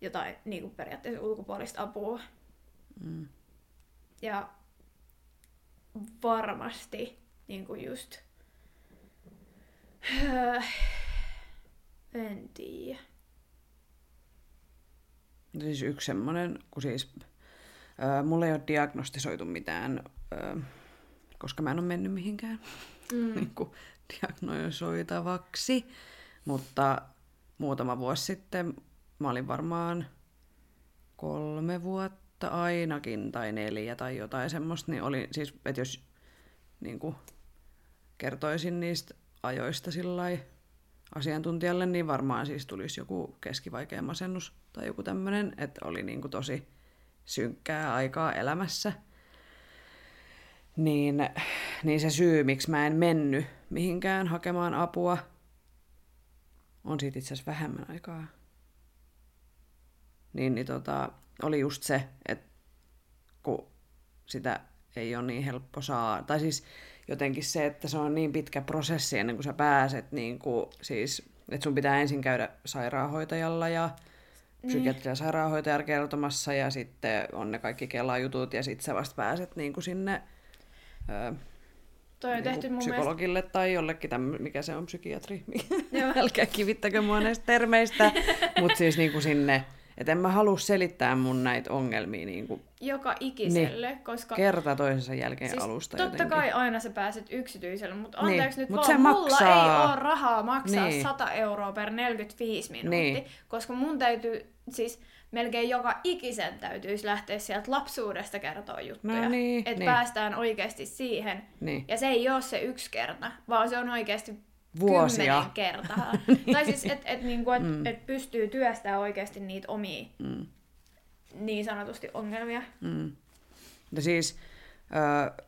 jotain niin kuin periaatteessa ulkopuolista apua. Mm. Ja varmasti niin kuin just... en tiedä. No siis yksi semmoinen, kun siis äh, mulla ei ole diagnostisoitu mitään... koska mä en ole mennyt mihinkään mm. niin kuin diagnosoitavaksi, mutta muutama vuosi sitten mä olin varmaan kolme vuotta ainakin tai neljä tai jotain semmoista, niin oli siis, että jos niin kuin kertoisin niistä ajoista sillai asiantuntijalle, niin varmaan siis tulisi joku keskivaikea masennus tai joku tämmöinen, että oli niin kuin tosi synkkää aikaa elämässä. Niin, niin se syy, miksi mä en mennyt mihinkään hakemaan apua, on siitä itse asiassa vähemmän aikaa. Niin, niin tota, oli just se, että kun sitä ei ole niin helppo saada. Tai siis jotenkin se, että se on niin pitkä prosessi ennen kuin sä pääset, niin kuin, siis, että sun pitää ensin käydä sairaanhoitajalla ja psykiatrian sairaanhoitajan kertomassa ja sitten on ne kaikki Kela-jutut ja sitten sä vasta pääset niin kuin sinne Öö, toi on niin tehty psykologille mielestä... tai jollekin, tämmö... mikä se on psykiatri, älkää kivittäkö mua näistä termeistä, mutta siis niin kuin sinne Että en mä halua selittää mun näitä ongelmia niin kuin... Joka ikiselle, niin. Koska... Kerta toisensa jälkeen siis alusta totta jotenkin. Kai aina sä pääset yksityiselle, mutta anteeksi niin. nyt mut vaan, mulla maksaa. Ei ole rahaa maksaa niin. sata euroa per neljäkymmentäviisi minuuttia, niin. Koska mun täytyy, siis melkein joka ikisen täytyisi lähteä sieltä lapsuudesta kertoa juttuja. No niin, että niin. päästään oikeasti siihen. Niin. Ja se ei ole se yksi kerta, vaan se on oikeasti... Vuosia. Kertaa. niin. Tai siis, että et, niinku, et, mm. et pystyy työstämään oikeasti niitä omia mm. niin sanotusti ongelmia. Mm. Ja siis äh,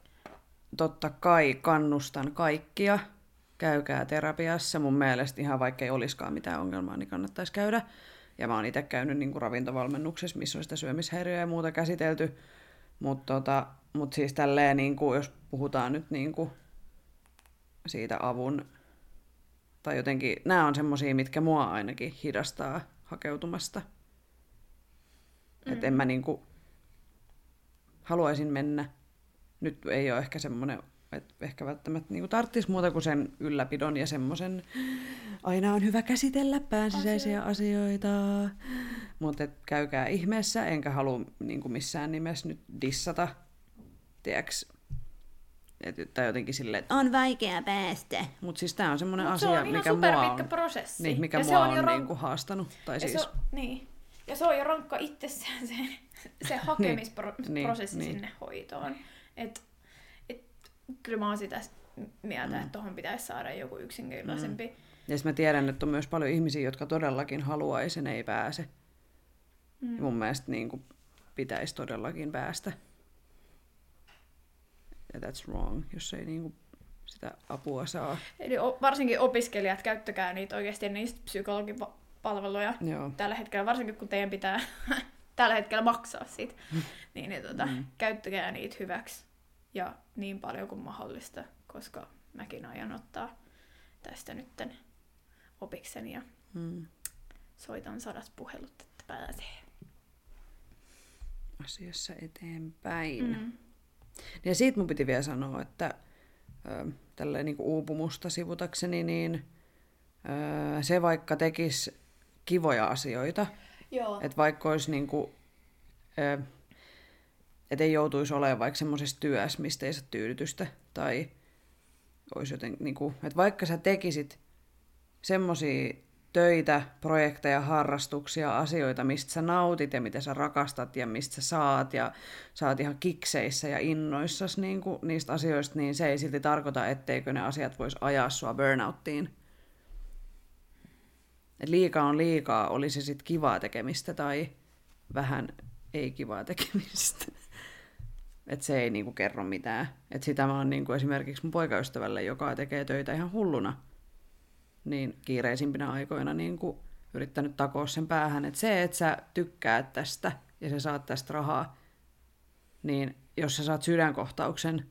totta kai kannustan kaikkia. Käykää terapiassa. Mun mielestä ihan vaikka ei olisikaan mitään ongelmaa, niin kannattaisi käydä. Ja mä oon itse käynyt niinku ravintovalmennuksessa, missä on sitä syömishäiriöä ja muuta käsitelty. Mutta tota, mut siis tälleen, niinku, jos puhutaan nyt niinku siitä avun... Tai jotenkin, nämä on semmosia, mitkä mua ainakin hidastaa hakeutumasta. Mm. Että en mä niinku haluaisin mennä. Nyt ei ole ehkä semmoinen, että ehkä välttämättä niinku tarttis muuta kuin sen ylläpidon ja semmoisen aina on hyvä käsitellä päänsisäisiä asioita. Mutta käykää ihmeessä, enkä halua niinku missään nimessä nyt dissata, tiedäks. Tai jotenkin silleen, että on vaikea päästä. Mutta siis tämä on semmoinen asia, se on mikä mua on... Se on ihan superpitkä prosessi. Niin, mikä ja mua on, on rank... niinku haastanut. Tai ja, siis... se on, niin. ja se on jo rankka itsessään se, se hakemisprosessi niin, sinne niin. hoitoon. Et, et, kyllä mä oon sitä mieltä, mm. että tuohon pitäisi saada joku yksinkertaisempi. Mm. Ja sitten mä tiedän, että on myös paljon ihmisiä, jotka todellakin haluaa ja sen ei pääse. Mm. Ja mun mielestä niinku, pitäisi todellakin päästä. Ja that's wrong, jos ei niinku sitä apua saa. Eli varsinkin opiskelijat, käyttäkää niitä oikeasti niistä psykologipalveluja Joo. tällä hetkellä, varsinkin kun teidän pitää tällä hetkellä maksaa siitä, niin, niin tota, mm. käyttäkää niitä hyväksi ja niin paljon kuin mahdollista, koska mäkin aion ottaa tästä nytten opikseni ja mm. soitan sadat puhelut, että pääsee asiassa eteenpäin. Mm. Ja siitä mun piti vielä sanoa, että ö, tälleen niin kuin uupumusta sivutakseni, niin ö, se vaikka tekisi kivoja asioita, Joo. että vaikka olisi niin kuin, ö, et ei joutuisi olemaan vaikka semmoisessa työssä, mistä ei saa tyydytystä, tai olisi joten, niin kuin, että vaikka sä tekisit semmoisia töitä, projekteja, harrastuksia, asioita, mistä sä nautit ja mitä sä rakastat ja mistä sä saat ja saat ihan kikseissä ja innoissas niin kuin niistä asioista, niin se ei silti tarkoita, etteikö ne asiat voisi ajaa sua burnouttiin. Et liikaa on liikaa, oli se sitten kivaa tekemistä tai vähän ei kivaa tekemistä. Et se ei niin kuin kerro mitään. Et sitä mä oon niin kuin esimerkiksi mun poikaystävälle, joka tekee töitä ihan hulluna. Niin kiireisimpinä aikoina niin kuin yrittänyt takoa sen päähän, että se, että sä tykkäät tästä ja sä saat tästä rahaa, niin jos sä saat sydänkohtauksen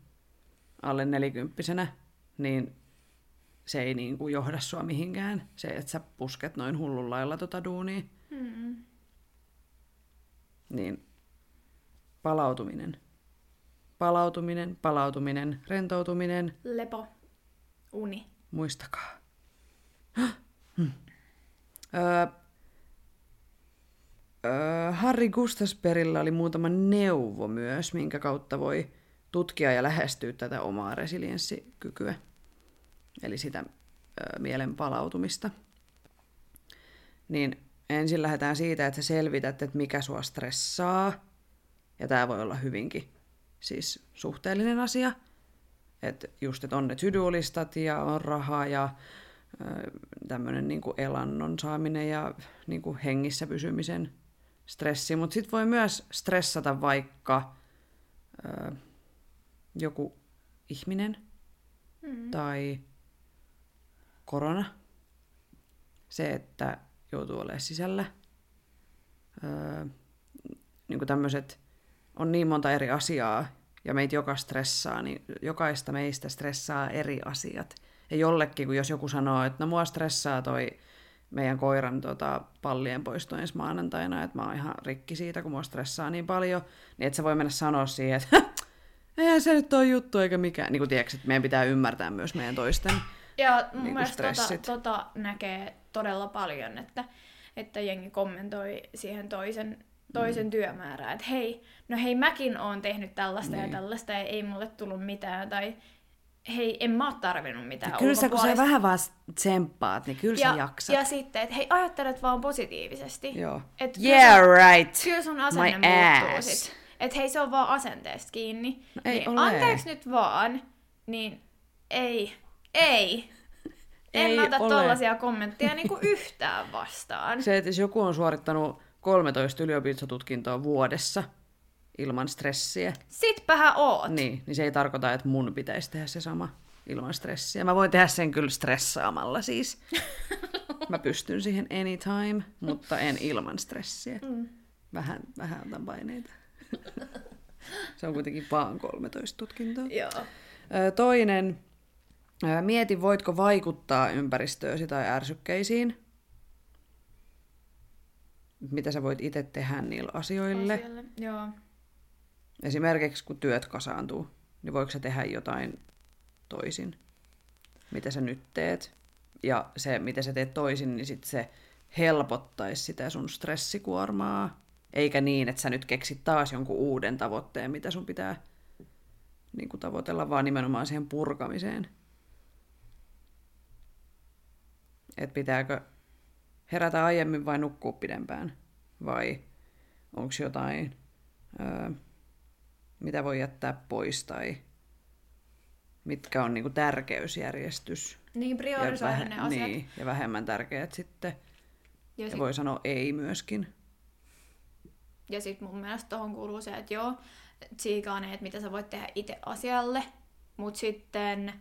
alle nelikymppisenä, niin se ei niin kuin johda sua mihinkään. Se, että sä pusket noin hullun lailla tota duunia. Mm-mm. Niin palautuminen. Palautuminen, palautuminen, rentoutuminen. Lepo. Uni. Muistakaa. Hmm. Öö, öö, Harri Gustafsbergillä oli muutama neuvo myös, minkä kautta voi tutkia ja lähestyä tätä omaa resilienssikykyä, eli sitä öö, mielen palautumista. Niin ensin lähdetään siitä, että sä selvität, että mikä sua stressaa, ja tää voi olla hyvinkin siis suhteellinen asia, että just, että on ne to-do-listat ja on rahaa ja tämmöinen niinku elannon saaminen ja niinku hengissä pysymisen stressi. Mutta sitten voi myös stressata vaikka ö, joku ihminen mm. tai korona. Se, että joutuu olemaan sisällä. Ö, niinku tämmöiset on niin monta eri asiaa ja meitä joka stressaa, niin jokaista meistä stressaa eri asiat. Ja jollekin, kun jos joku sanoo, että no mua stressaa toi meidän koiran tota, pallien poisto ensi maanantaina, että mä oon ihan rikki siitä, kun mua stressaa niin paljon, niin et sä voi mennä sanoa siihen, että eihän se nyt ole juttu eikä mikään. Niin kuin tiedätkö, että meidän pitää ymmärtää myös meidän toisten stressit. Ja mun niin mielestä tota, tota näkee todella paljon, että että jengi kommentoi siihen toisen, toisen mm. työmäärään, että hei, no hei mäkin oon tehnyt tällaista niin. ja tällaista ja ei mulle tullut mitään tai hei, en mä oo tarvinnut mitään ja kyllä sä, kun sä vähän vaan tsemppaat, niin kyllä ja, sä jaksat. Ja sitten, että hei, ajattelet vaan positiivisesti. Joo. Et yeah, kyllä, right. Kyllä sun asenne my muuttuu ass. Sit. Että hei, se on vaan asenteesta kiinni. No, ei niin, ole. Anteeksi nyt vaan, niin ei, ei. En ei ota ole. Tollaisia kommentteja niinku yhtään vastaan. Se, että jos joku on suorittanut kolmetoista yliopistotutkintoa vuodessa ilman stressiä. Sitpähän oot. Niin, niin se ei tarkoita, että mun pitäisi tehdä se sama ilman stressiä. Mä voin tehdä sen kyllä stressaamalla siis. Mä pystyn siihen anytime, mutta en ilman stressiä. Mm. Vähän, vähän otan paineita. Se on kuitenkin vaan kolmetoista tutkintoa. Joo. Toinen. Mieti, voitko vaikuttaa ympäristöösi tai ärsykkeisiin. Mitä sä voit itse tehdä niillä asioille. Asioille. Joo. Esimerkiksi kun työt kasaantuu, niin voiko sä tehdä jotain toisin? Mitä sä nyt teet? Ja se, mitä sä teet toisin, niin sit se helpottaisi sitä sun stressikuormaa. Eikä niin, että sä nyt keksit taas jonkun uuden tavoitteen, mitä sun pitää niin kuin tavoitella, vaan nimenomaan siihen purkamiseen. Että pitääkö herätä aiemmin vai nukkua pidempään? Vai onko jotain, öö, mitä voi jättää pois tai mitkä on niinku tärkeysjärjestys? Niin, priorisoida vähe- ne asiat. Niin, ja vähemmän tärkeät sitten. Ja, sit... ja voi sanoa ei myöskin. Ja sitten mun mielestä tohon kuuluu se, että joo, tsiikaan ei, että mitä sä voit tehdä itse asialle, mutta sitten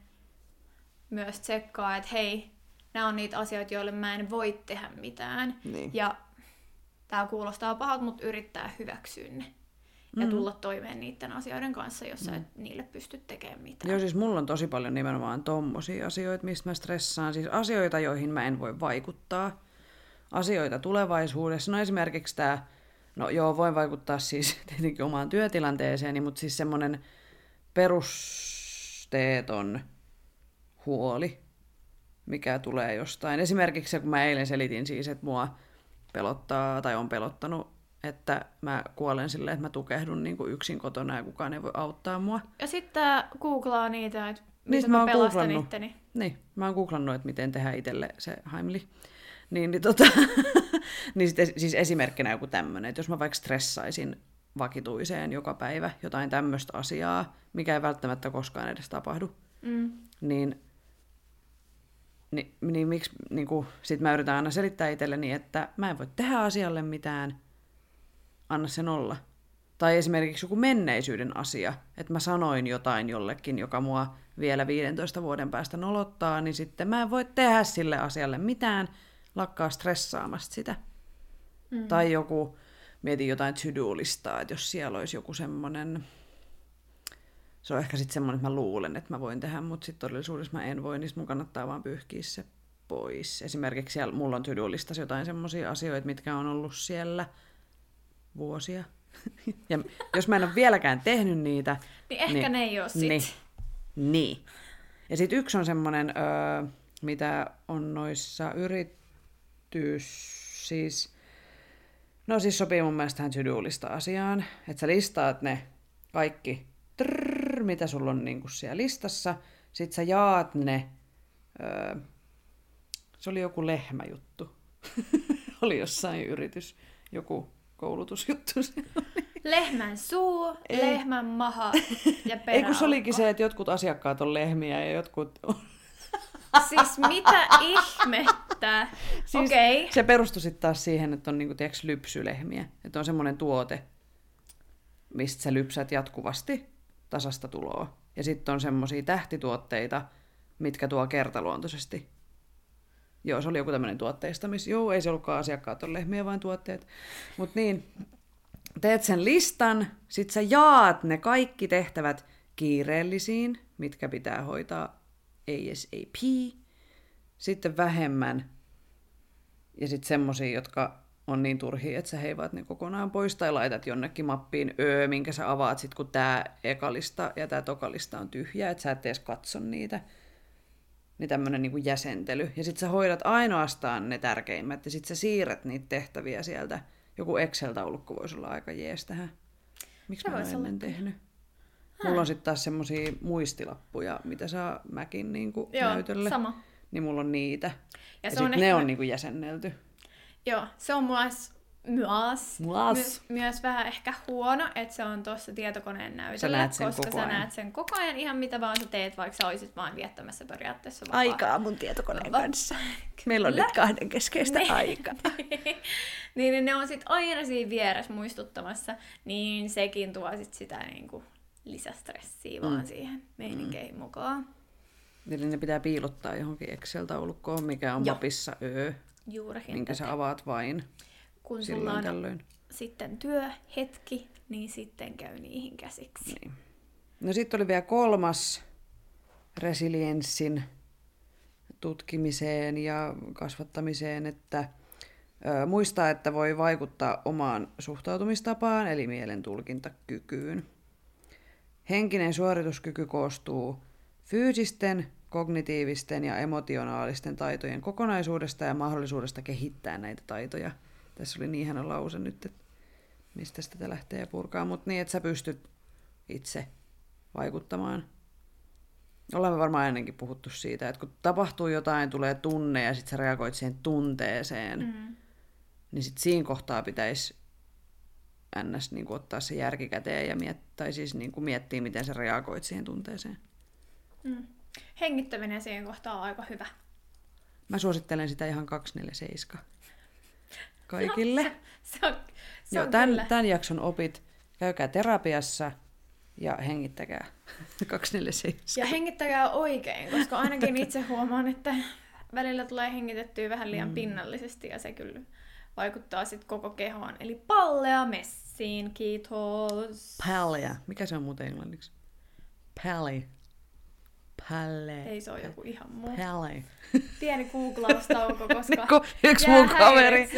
myös tsekkaa, että hei, nämä on niitä asioita, joille mä en voi tehdä mitään. Niin. Ja tää kuulostaa pahalta, mutta yrittää hyväksyä ne. Ja mm. tulla toimeen niiden asioiden kanssa, jos mm. sä et niille pysty tekemään mitään. Joo, siis mulla on tosi paljon nimenomaan tommosia asioita, mistä mä stressaan. Siis asioita, joihin mä en voi vaikuttaa. Asioita tulevaisuudessa. No esimerkiksi tää, no joo, voin vaikuttaa siis tietenkin omaan työtilanteeseeni, mutta siis semmonen perusteeton huoli, mikä tulee jostain. Esimerkiksi kun mä eilen selitin siis, että mua pelottaa tai on pelottanut, että mä kuolen silleen, että mä tukehdun niin kuin yksin kotona ja kukaan ei voi auttaa mua. Ja sitten googlaa niitä, että miten mä, mä pelastan itteni. Niin, mä oon googlannut, että miten tehdä itselle se Heimli. Niin, niin, tota, niin sitten, siis esimerkkinä joku tämmöinen, että jos mä vaikka stressaisin vakituiseen joka päivä jotain tämmöistä asiaa, mikä ei välttämättä koskaan edes tapahdu, mm. niin Ni, niin miksi, niin kuin, sit mä yritän aina selittää itselleni, että mä en voi tehdä asialle mitään, anna sen olla. Tai esimerkiksi joku menneisyyden asia, että mä sanoin jotain jollekin, joka mua vielä viidentoista vuoden päästä nolottaa, niin sitten mä en voi tehdä sille asialle mitään, lakkaa stressaamasta sitä. Mm-hmm. Tai joku, mietin jotain to-do-listaa, että jos siellä olisi joku semmoinen... Se on ehkä sitten semmoinen, että mä luulen, että mä voin tehdä, mutta sitten todellisuudessa mä en voi, niin mun kannattaa vaan pyyhkiä se pois. Esimerkiksi siellä mulla on to-do-listassa jotain semmoisia asioita, mitkä on ollut siellä vuosia. Ja jos mä en ole vieläkään tehnyt niitä... niin ehkä niin, ne ei ole sit. Niin. niin. Ja sitten yksi on semmoinen, öö, mitä on noissa yritys... Siis... No siis sopii mun mielestä tähän to-do-lista asiaan, että sä listaat ne kaikki... Trrr, mitä sulla on niin kuin siellä listassa, sit sä jaat ne, öö, se oli joku lehmäjuttu, oli jossain yritys, joku koulutusjuttu. Lehmän suu, ei. Lehmän maha ja peräaukko. Ei kun se olikin se, että jotkut asiakkaat on lehmiä ja jotkut on... Siis mitä ihmettä? Siis okay. Se perustui sitten taas siihen, että on niin kuin, tiiäks, lypsylehmiä, että on semmoinen tuote, mistä sä lypsät jatkuvasti tasasta tuloa. Ja sitten on semmoisia tähtituotteita, mitkä tuo kertaluontoisesti. Joo, se oli joku tämmöinen tuotteistamis. Joo, ei se ollutkaan asiakkaat ole lehmiä, vaan tuotteet. Mutta niin, teet sen listan, sit sä jaat ne kaikki tehtävät kiireellisiin, mitkä pitää hoitaa A S A P, sitten vähemmän, ja sitten semmoisia, jotka on niin turhia, että sä heivaat ne kokonaan pois tai laitat jonnekin mappiin öö, minkä sä avaat sit, kun tää ekalista ja tää tokalista on tyhjää, että sä et edes katso niitä. niin tämmöinen niin kuin jäsentely. Ja sitten sä hoidat ainoastaan ne tärkeimmät, ja sitten sä siirrät niitä tehtäviä sieltä. Joku Excel-taulukko voisi olla aika jees tähän. Miksi mä en ennen olla tehnyt? Hää. Mulla on sitten taas semmosia muistilappuja, mitä saa mäkin niin kuin joo, näytölle. Sama. Niin mulla on niitä. Ja, ja sitten ne ehkä on niin kuin jäsennelty. Joo, se on myös, myös, myös. My, myös vähän ehkä huono, että se on tuossa tietokoneen näytöllä, koska sä näet sen koko ajan ihan mitä vaan sä teet, vaikka sä olisit vaan viettämässä periaatteessa vapaa. Aikaa mun tietokoneen kanssa. Meillä on nyt kahden keskeistä ne, aikaa. Niin, niin ne on sitten aina siinä vieressä muistuttamassa, niin sekin tuo sit sitä niinku lisästressiä mm. vaan siihen meininkeihin mm. mukaan. Eli ne pitää piilottaa johonkin Excel-taulukkoon, mikä on mapissa Ö, juurikin minkä sä avaat vain kun silloin sulla on tällöin. Sitten työhetki, niin sitten käy niihin käsiksi. Niin. No sitten oli vielä kolmas resilienssin tutkimiseen ja kasvattamiseen, että ö, muistaa, että voi vaikuttaa omaan suhtautumistapaan, eli mielen tulkintakykyyn. Henkinen suorituskyky koostuu fyysisten, kognitiivisten ja emotionaalisten taitojen kokonaisuudesta ja mahdollisuudesta kehittää näitä taitoja. Tässä oli niin ihana lause nyt, että mistä sitä lähtee purkaa, mutta niin, että sä pystyt itse vaikuttamaan. Ollaan me varmaan ennenkin puhuttu siitä, että kun tapahtuu jotain, tulee tunne ja sitten sä reagoit siihen tunteeseen, mm. niin sitten siinä kohtaa pitäisi ns. Niin kuin ottaa se järki käteen ja miet- tai siis niin kuin miettiä, miten sä reagoit siihen tunteeseen. Mm. Hengittäminen siihen kohtaan on aika hyvä. Mä suosittelen sitä ihan kaksi neljä seitsemän kaikille. Se, se on, se on, no, tämän, tämän jakson opit. Käykää terapiassa ja hengittäkää kaksi neljä seitsemän. Ja hengittäkää oikein, koska ainakin itse huomaan, että välillä tulee hengitettyä vähän liian mm. pinnallisesti ja se kyllä vaikuttaa sitten koko kehoon. Eli pallea messiin, kiitos. Pallea. Mikä se on muuten englanniksi? Pally. Hälle. Ei se ole joku ihan muu. Hälle. Pieni googlaustauko, koska yksi mun kaveri,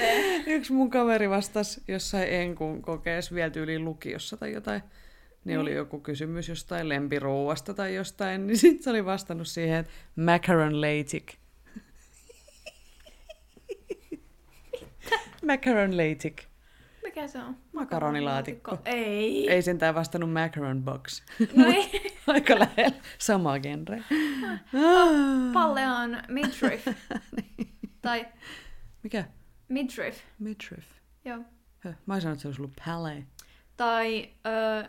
yksi mun kaveri vastasi jossain enkun kokeessa vielä tyyliin lukiossa tai jotain. Niin mm. oli joku kysymys jostain lempiruuasta tai jostain, niin sitten se oli vastannut siihen, että macaron leitik. Macaron leitik. Mikä se on? Makaronilaatikko. Ei. Ei sentään vastannut macaron box. No ei. Aika lähellä. Sama genre. Palle on midriff. Niin. Tai... Mikä? Midriff. Midriff. Joo. Höh, mä oon sanonut, että se olisi ollut palais. Tai... Ö...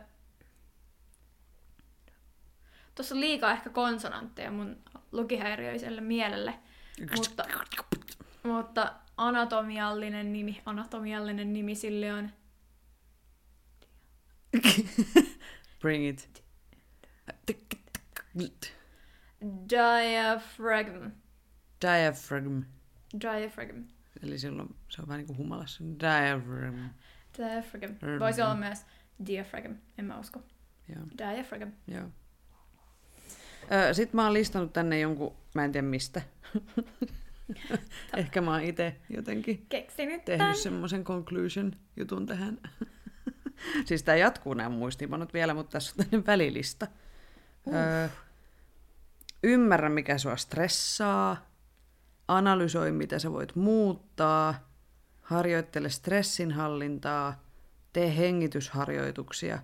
Tuossa on liikaa ehkä konsonantteja mun lukihäiriöiselle mielelle. Mutta... mutta anatomiallinen nimi, anatomiallinen nimi sille on... Bring it. Diaphragm. Diaphragm. Diaphragm. Eli silloin se on vähän niin kuin humalassa. Diaphragm. Diaphragm. Voisi olla myös diaphragm, en mä usko. Joo. Diaphragm. Joo. Sitten mä oon listannut tänne jonkun, mä en tiedä mistä. Ehkä mä oon ite jotenkin keksinyt tehnyt tämän semmoisen conclusion-jutun tähän. Siis tää jatkuu nämä muistiinpanot vielä, mutta tässä on tämmöinen välilista. Uh. Öö, ymmärrä, mikä sua stressaa. Analysoi, mitä sä voit muuttaa. Harjoittele stressinhallintaa. Tee hengitysharjoituksia.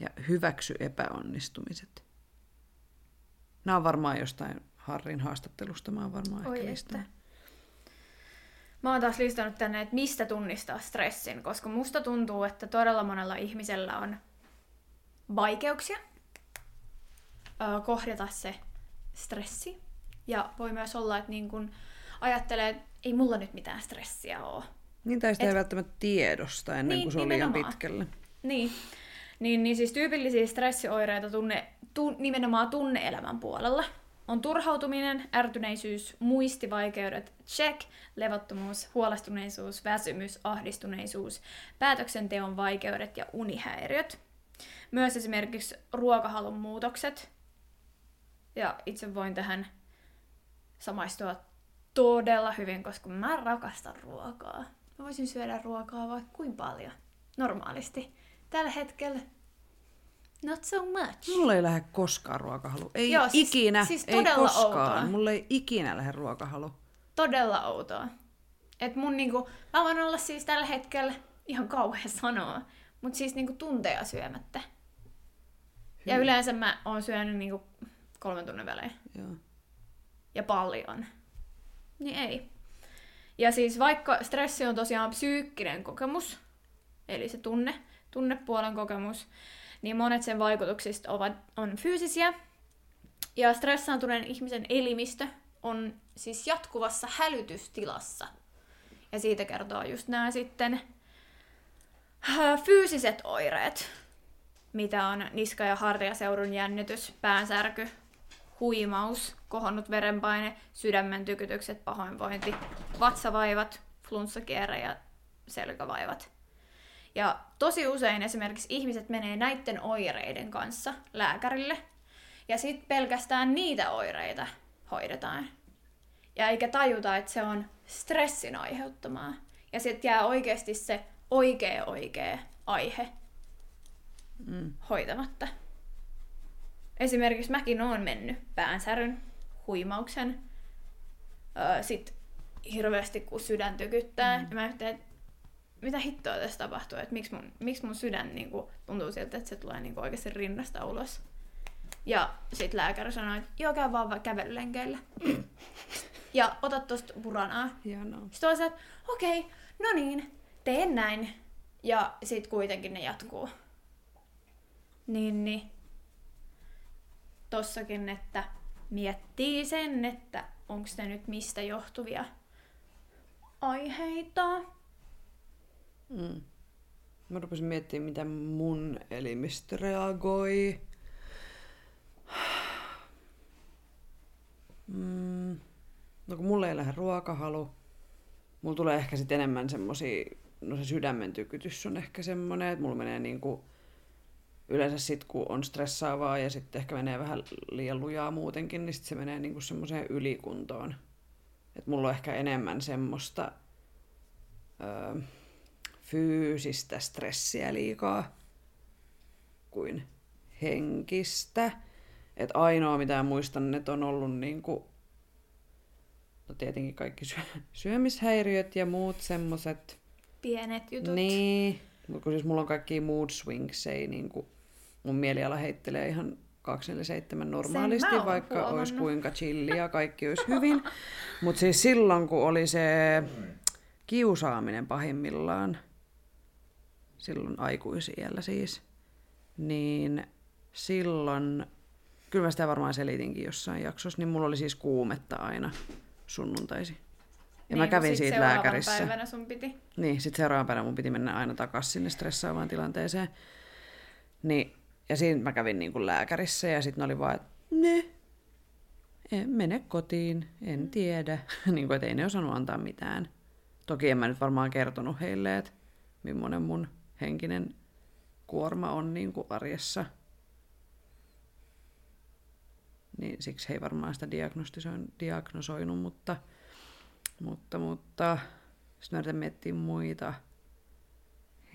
Ja hyväksy epäonnistumiset. Nämä on varmaan jostain Harrin haastattelusta. Mä oon varmaan Oi ehkä listannut. Mä oon taas listannut tänne, että mistä tunnistaa stressin. Koska musta tuntuu, että todella monella ihmisellä on vaikeuksia kohdata se stressi. Ja voi myös olla, että niin kun ajattelee, että ei mulla nyt mitään stressiä ole. Niin, tai sitä Et... ei välttämättä tiedosta ennen niin, kuin se on liian pitkällä. Niin. Niin, niin siis tyypillisiä stressioireita tunne, tu, nimenomaan tunne-elämän puolella on turhautuminen, ärtyneisyys, muistivaikeudet, check, levottomuus, huolestuneisuus, väsymys, ahdistuneisuus, päätöksenteon vaikeudet ja unihäiriöt. Myös esimerkiksi ruokahalun muutokset. Ja itse voin tähän samaistua todella hyvin, koska mä rakastan ruokaa. Mä voisin syödä ruokaa vaikka kuinka paljon normaalisti. Tällä hetkellä Not so much. Mulla ei lähde koskaan ruokahalu. Ei Joo, siis, ikinä, siis ei koskaan. Outoa. Mulla ei ikinä lähde ruokahalu. Todella outoa. Et mun niinku, mä voin olla siis tällä hetkellä ihan kauhean sanoa, mutta siis niinku tunteja syömättä. Hyvä. Ja yleensä mä oon syönyt niinku kolmen tunnin välein. Joo. Ja paljon. Niin ei. Ja siis vaikka stressi on tosiaan psyykkinen kokemus, eli se tunne, tunnepuolen kokemus, niin monet sen vaikutuksista ovat, on fyysisiä. Ja stressaantuneen ihmisen elimistö on siis jatkuvassa hälytystilassa. Ja siitä kertoo just nämä sitten fyysiset oireet, mitä on niska- ja hartiaseudun jännitys, päänsärky, huimaus, kohonnut verenpaine, sydämen tykytykset, pahoinvointi, vatsavaivat, flunssakierre ja selkävaivat. Ja tosi usein esimerkiksi ihmiset menee näiden oireiden kanssa lääkärille, ja sitten pelkästään niitä oireita hoidetaan. Ja eikä tajuta, että se on stressin aiheuttamaa. Ja sitten jää oikeasti se oikea oikea aihe mm. hoitamatta. Esimerkiksi mäkin oon mennyt päänsäryn, huimauksen, öö, sit hirveästi kun sydän tykyttää, mm. ja mä yhtä, että mitä hittoa tässä tapahtuu, että miksi mun, miksi mun sydän niinku tuntuu siltä, että se tulee niinku oikeasti rinnasta ulos. Ja sit lääkäri sanoi, että joo, käy vaan kävelylenkeillä. Mm. Ja ota tosta buranaa. Hienoa. Sit on se, että okei, okay, no niin, teen näin. Ja sit kuitenkin ne jatkuu. Niin, niin. Tossakin, että miettii sen, että onko se nyt mistä johtuvia aiheita. Mm. Mä rupesin miettimään, mitä mun elimistö reagoi. Mm. No kun mulla ei lähde ruokahalu, mulla tulee ehkä sit enemmän semmosia, no se sydämen tykytys on ehkä semmonen, että mulla menee niinku yleensä sit kun on stressaavaa ja sitten ehkä menee vähän liian lujaa muutenkin, niin sit se menee niinku semmoseen ylikuntoon. Et mulla on ehkä enemmän semmoista öö, fyysistä stressiä liikaa kuin henkistä. Et ainoa mitä muistan, että on ollut niinku, no tietenkin kaikki syö- syömishäiriöt ja muut semmoset pienet jutut. Niin, kun siis mulla on kaikki mood swings, ei niinku, mun mieliala heittelee ihan kaksikymmentäneljä seitsemän normaalisti, vaikka huomannut. Olisi kuinka chillia ja kaikki olisi hyvin. Mut siis silloin kun oli se kiusaaminen pahimmillaan, silloin aikuisiällä siis, niin silloin, kyllä mä sitä varmaan selitinkin jossain jaksossa, niin mulla oli siis kuumetta aina sunnuntaisin. Ja niin, mä kävin siitä lääkärissä. Päivänä sun piti. Niin, sit seuraavan päivänä mun piti mennä aina takaisin sinne stressaavaan tilanteeseen. Niin, ja siinä mä kävin niin kuin lääkärissä ja sit ne oli vaan, että ne, en mene kotiin, en tiedä. niin kuin, et ei ne osannut antaa mitään. Toki en mä nyt varmaan kertonut heille, että millainen mun henkinen kuorma on niin kuin arjessa. Niin siksi he ei varmaan sitä diagnosoinut, mutta, mutta, mutta sitten mä yritän miettiä muita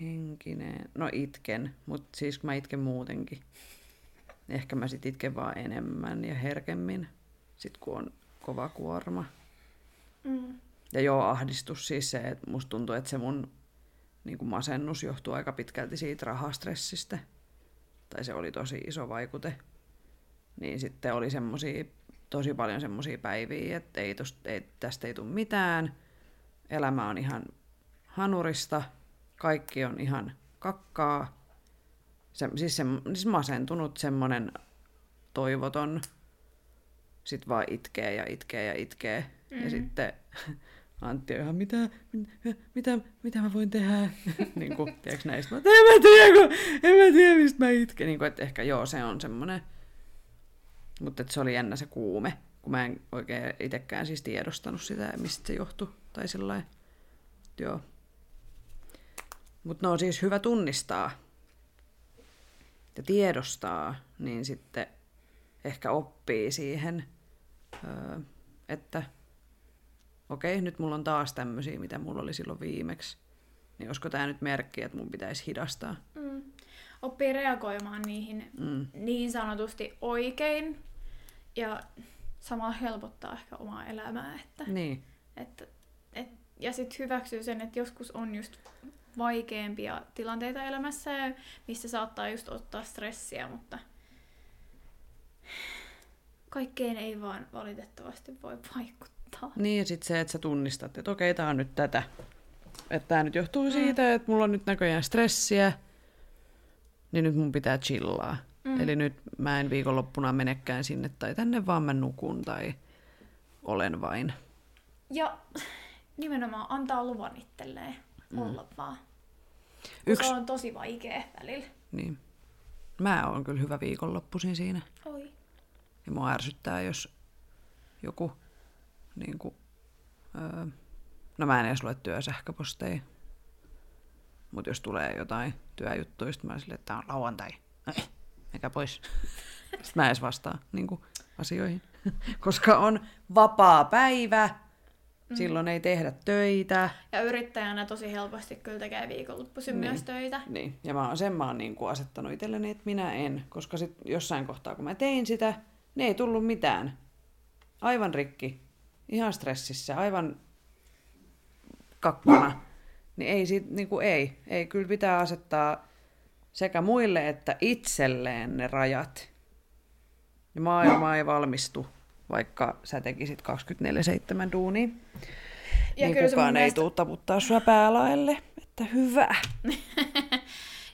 henkinen, no itken, mutta siis mä itken muutenkin. Ehkä mä sit itken vaan enemmän ja herkemmin, sit kun on kova kuorma. Mm. Ja joo, ahdistus siis se, että musta tuntuu, että se mun niin kuin masennus johtuu aika pitkälti siitä rahastressistä. Tai se oli tosi iso vaikute. Niin sitten oli semmosia, tosi paljon semmosia päiviä, että ei tosta, ei, tästä ei tule mitään, elämä on ihan hanurista, kaikki on ihan kakkaa, se, siis, se, siis masentunut semmonen toivoton, sit vaan itkee ja itkee ja itkee, mm-hmm. ja sitten Antti on ihan, mitä, mitä, mitä mä voin tehdä, niin kuin, tiedätkö näistä, mä, en mä tiedä, kun, en mä tiedä, mistä mä itken, niin kuin, että ehkä joo, se on semmonen. Mutta se oli jännä se kuume, kun mä en oikein itsekään siis tiedostanut sitä, mistä se johtui. Tai sillain, joo. Mutta ne on siis hyvä tunnistaa ja tiedostaa, niin sitten ehkä oppii siihen, että okei, nyt mulla on taas tämmöisiä, mitä mulla oli silloin viimeksi. Niin olisiko tää nyt merkki, että mun pitäisi hidastaa? Mm. oppii reagoimaan niihin mm. niin sanotusti oikein ja samalla helpottaa ehkä omaa elämää. Että, niin. että, et, ja sitten hyväksyy sen, että joskus on just vaikeampia tilanteita elämässä, missä saattaa just ottaa stressiä, mutta kaikkeen ei vaan valitettavasti voi vaikuttaa. Niin, ja sitten se, että sä tunnistat, että okei, tää on nyt tätä. Että tää nyt johtuu mm. siitä, että mulla on nyt näköjään stressiä, niin nyt mun pitää chillaa. Mm. Eli nyt mä en viikonloppuna menekään sinne tai tänne, vaan mä nukun tai olen vain. Ja nimenomaan antaa luvan itselleen olla mm. vaan. Yksi... Se on tosi vaikea välillä. Niin. Mä oon kyllä hyvä viikonloppuisin siinä. Oi. Ja mua ärsyttää, jos joku... Niin kuin, öö, no mä en edes lue työsähköposteja. Mut jos tulee jotain työjuttuja, sit mä oon silleen, että tää on lauantai. Äh, mikä pois. Sit mä edes vastaan niin kuin, asioihin. Koska on vapaa päivä. Silloin mm. ei tehdä töitä. Ja yrittäjänä tosi helposti kyllä tekee viikonloppuisin niin. myös töitä. Niin. Ja mä oon sen mä oon niin kuin asettanut itselleni, että minä en. Koska sit jossain kohtaa, kun mä tein sitä, niin ei tullut mitään. Aivan rikki. Ihan stressissä. Aivan kakkona. Niin ei sit, niin kuin ei. Ei kyllä pitää asettaa sekä muille että itselleen ne rajat. Ja maailma ei valmistu. Vaikka sä tekisit kaksikymmentäneljä seitsemän duunia, ja niin kyllä kukaan ei mielestä... tule taputtaa sua päälaelle, että hyvä.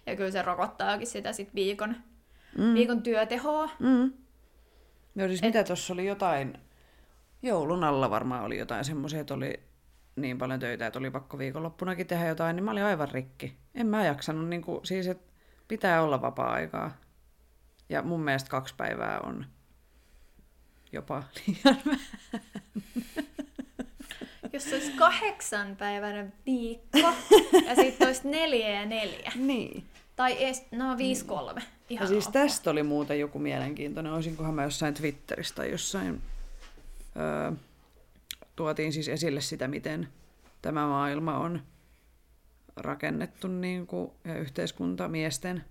Ja kyllä se rokottaakin sitä sit viikon, mm. viikon työtehoa. Mm. No siis Et... mitä tuossa oli jotain, joulun alla varmaan oli jotain semmoisia, että oli niin paljon töitä, että oli pakko viikonloppunakin tehdä jotain, niin mä olin aivan rikki. En mä jaksanut, niin kuin, siis että pitää olla vapaa-aikaa. Ja mun mielestä kaksi päivää on... Jopa liian vähän. Jos olisi kahdeksan päivänä viikko ja sitten olisi neljä ja neljä. Niin. Tai ees, no viisi kolme. Ihan ja siis oppa. Tästä oli muuten joku mielenkiintoinen. Olisinkohan mä jossain Twitteristä tai jossain öö, tuotiin siis esille sitä, miten tämä maailma on rakennettu niin kuin, ja yhteiskunta miesten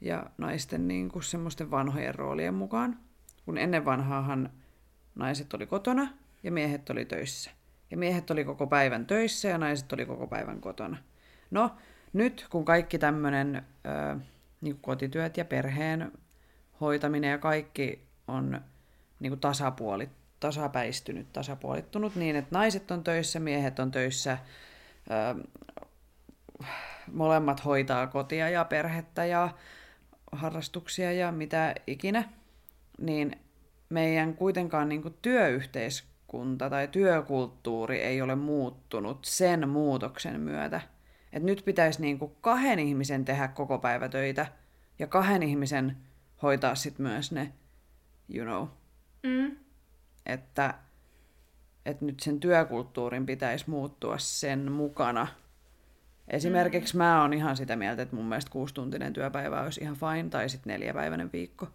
ja naisten niin kuin, semmoisten vanhojen roolien mukaan. Kun ennen vanhaahan naiset oli kotona ja miehet oli töissä. Ja miehet oli koko päivän töissä ja naiset oli koko päivän kotona. No, nyt kun kaikki tämmöinen äh, niin kuin kotityöt ja perheen hoitaminen ja kaikki on niin kuin tasapuoli, tasapäistynyt, tasapuolittunut niin, että naiset on töissä, miehet on töissä, äh, molemmat hoitaa kotia ja perhettä ja harrastuksia ja mitä ikinä. Niin meidän kuitenkaan niin kuin työyhteiskunta tai työkulttuuri ei ole muuttunut sen muutoksen myötä. Et nyt pitäisi niin kuin kahden ihmisen tehdä koko päivä töitä ja kahden ihmisen hoitaa sit myös ne, you know. Mm. Että et nyt sen työkulttuurin pitäisi muuttua sen mukana. Esimerkiksi mm. mä oon ihan sitä mieltä, että mun mielestä kuusituntinen työpäivä olisi ihan fine tai sitten neljäpäiväinen viikko.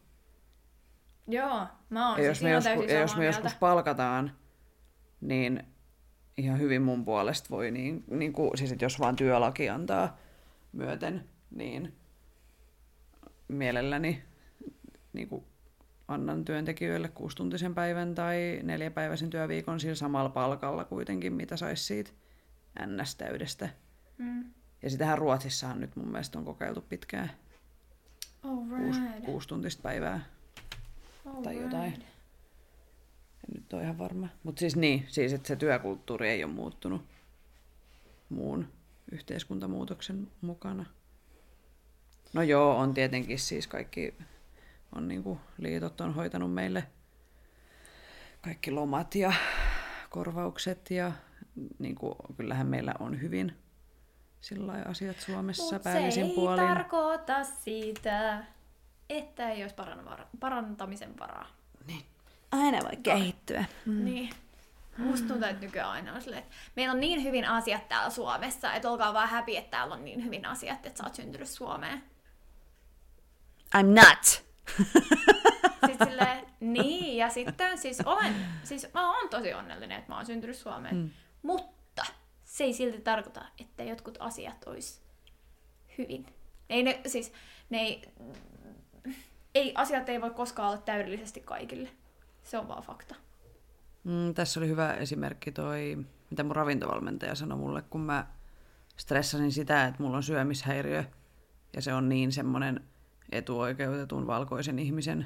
Joo, mä oon ja siis jos me, joskus, ja jos me joskus palkataan, niin ihan hyvin mun puolesta voi, niin, niin kuin, siis että jos vaan työlaki antaa myöten, niin mielelläni niin kuin annan työntekijöille kuusituntisen päivän tai neljäpäiväisen työviikon sillä samalla palkalla kuitenkin, mitä saisi siitä ns-täydestä. Mm. Ja sitähän Ruotsissahan nyt mun mielestä on kokeiltu pitkään right. kuusituntista päivää. Tai Alright. jotain. En nyt ole ihan varma. Mutta siis niin, siis että se työkulttuuri ei ole muuttunut muun yhteiskuntamuutoksen mukana. No joo, on tietenkin siis kaikki on niinku, liitot on hoitanut meille kaikki lomat ja korvaukset ja niinku, kyllähän meillä on hyvin sillai asiat Suomessa Mut päällisin puolin. Mutta se ei tarkoita sitä. Että ei olisi parantamisen varaa. Niin. Aina voi kehittyä. Mm. Niin. Musta tuntuu, että nykyään aina on silleen, että meillä on niin hyvin asiat täällä Suomessa, että olkaa vaan happy, että täällä on niin hyvin asiat, että sä oot syntynyt Suomeen. I'm not! Sitten silleen, niin, ja sitten siis olen, siis mä oon tosi onnellinen, että mä oon syntynyt Suomeen. Mm. Mutta se ei silti tarkoita, että jotkut asiat olisi hyvin. Ei ne, siis, ne ei, ei, asiat ei voi koskaan olla täydellisesti kaikille. Se on vaan fakta. Mm, tässä oli hyvä esimerkki toi, mitä mun ravintovalmentaja sanoi mulle, kun mä stressasin sitä, että mulla on syömishäiriö. Ja se on niin semmoinen etuoikeutetun valkoisen ihmisen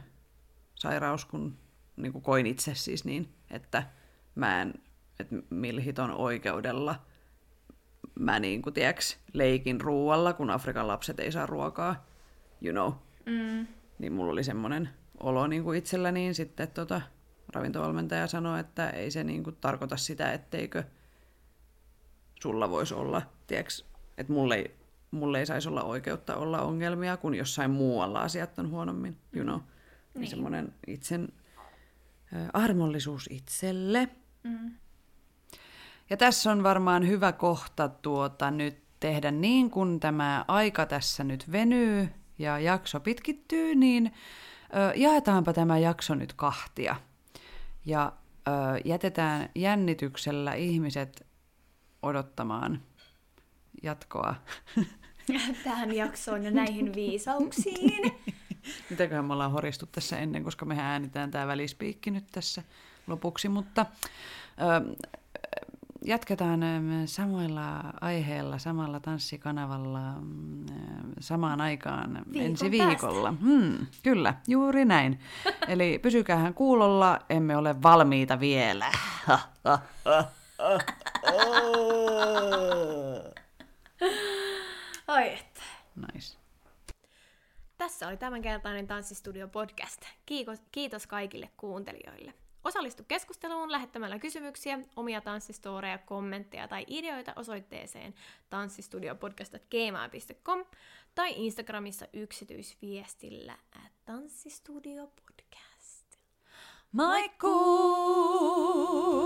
sairaus, kun niin kuin koin itse siis niin, että mä en, että milhit on oikeudella. Mä niin kuin, tiiäks, leikin ruualla, kun Afrikan lapset ei saa ruokaa, you know. Mm. Niin mulla oli semmoinen olo niin kuin itsellä, niin sitten tota, ravintovalmentaja sanoi, että ei se niin kuin, tarkoita sitä, etteikö sulla voisi olla, tiiäks, että mulla ei, mulla ei saisi olla oikeutta olla ongelmia, kun jossain muualla asiat on huonommin, you know. Niin. Niin semmoinen itsen äh, armollisuus itselle. Mm. Ja tässä on varmaan hyvä kohta tuota nyt tehdä niin, kun tämä aika tässä nyt venyy ja jakso pitkittyy, niin ö, jaetaanpa tämä jakso nyt kahtia. Ja ö, jätetään jännityksellä ihmiset odottamaan jatkoa. Tähän jaksoon ja näihin viisauksiin. Mitäköhän me ollaan horistu tässä ennen, koska mehän äänitään tämä välispiikki nyt tässä lopuksi, mutta... Ö, Jatketaan samoilla aiheilla, samalla tanssikanavalla, samaan aikaan viikon ensi viikolla. Hmm, kyllä, juuri näin. Eli pysykäähän kuulolla, emme ole valmiita vielä. Oi että. Nice. Tässä oli tämänkertainen Tanssistudio podcast. Kiitos kaikille kuuntelijoille. Osallistu keskusteluun lähettämällä kysymyksiä, omia tanssistooreja, kommentteja tai ideoita osoitteeseen tanssistudiopodcast at gmail dot com tai Instagramissa yksityisviestillä at tanssistudiopodcast. Moikkuu!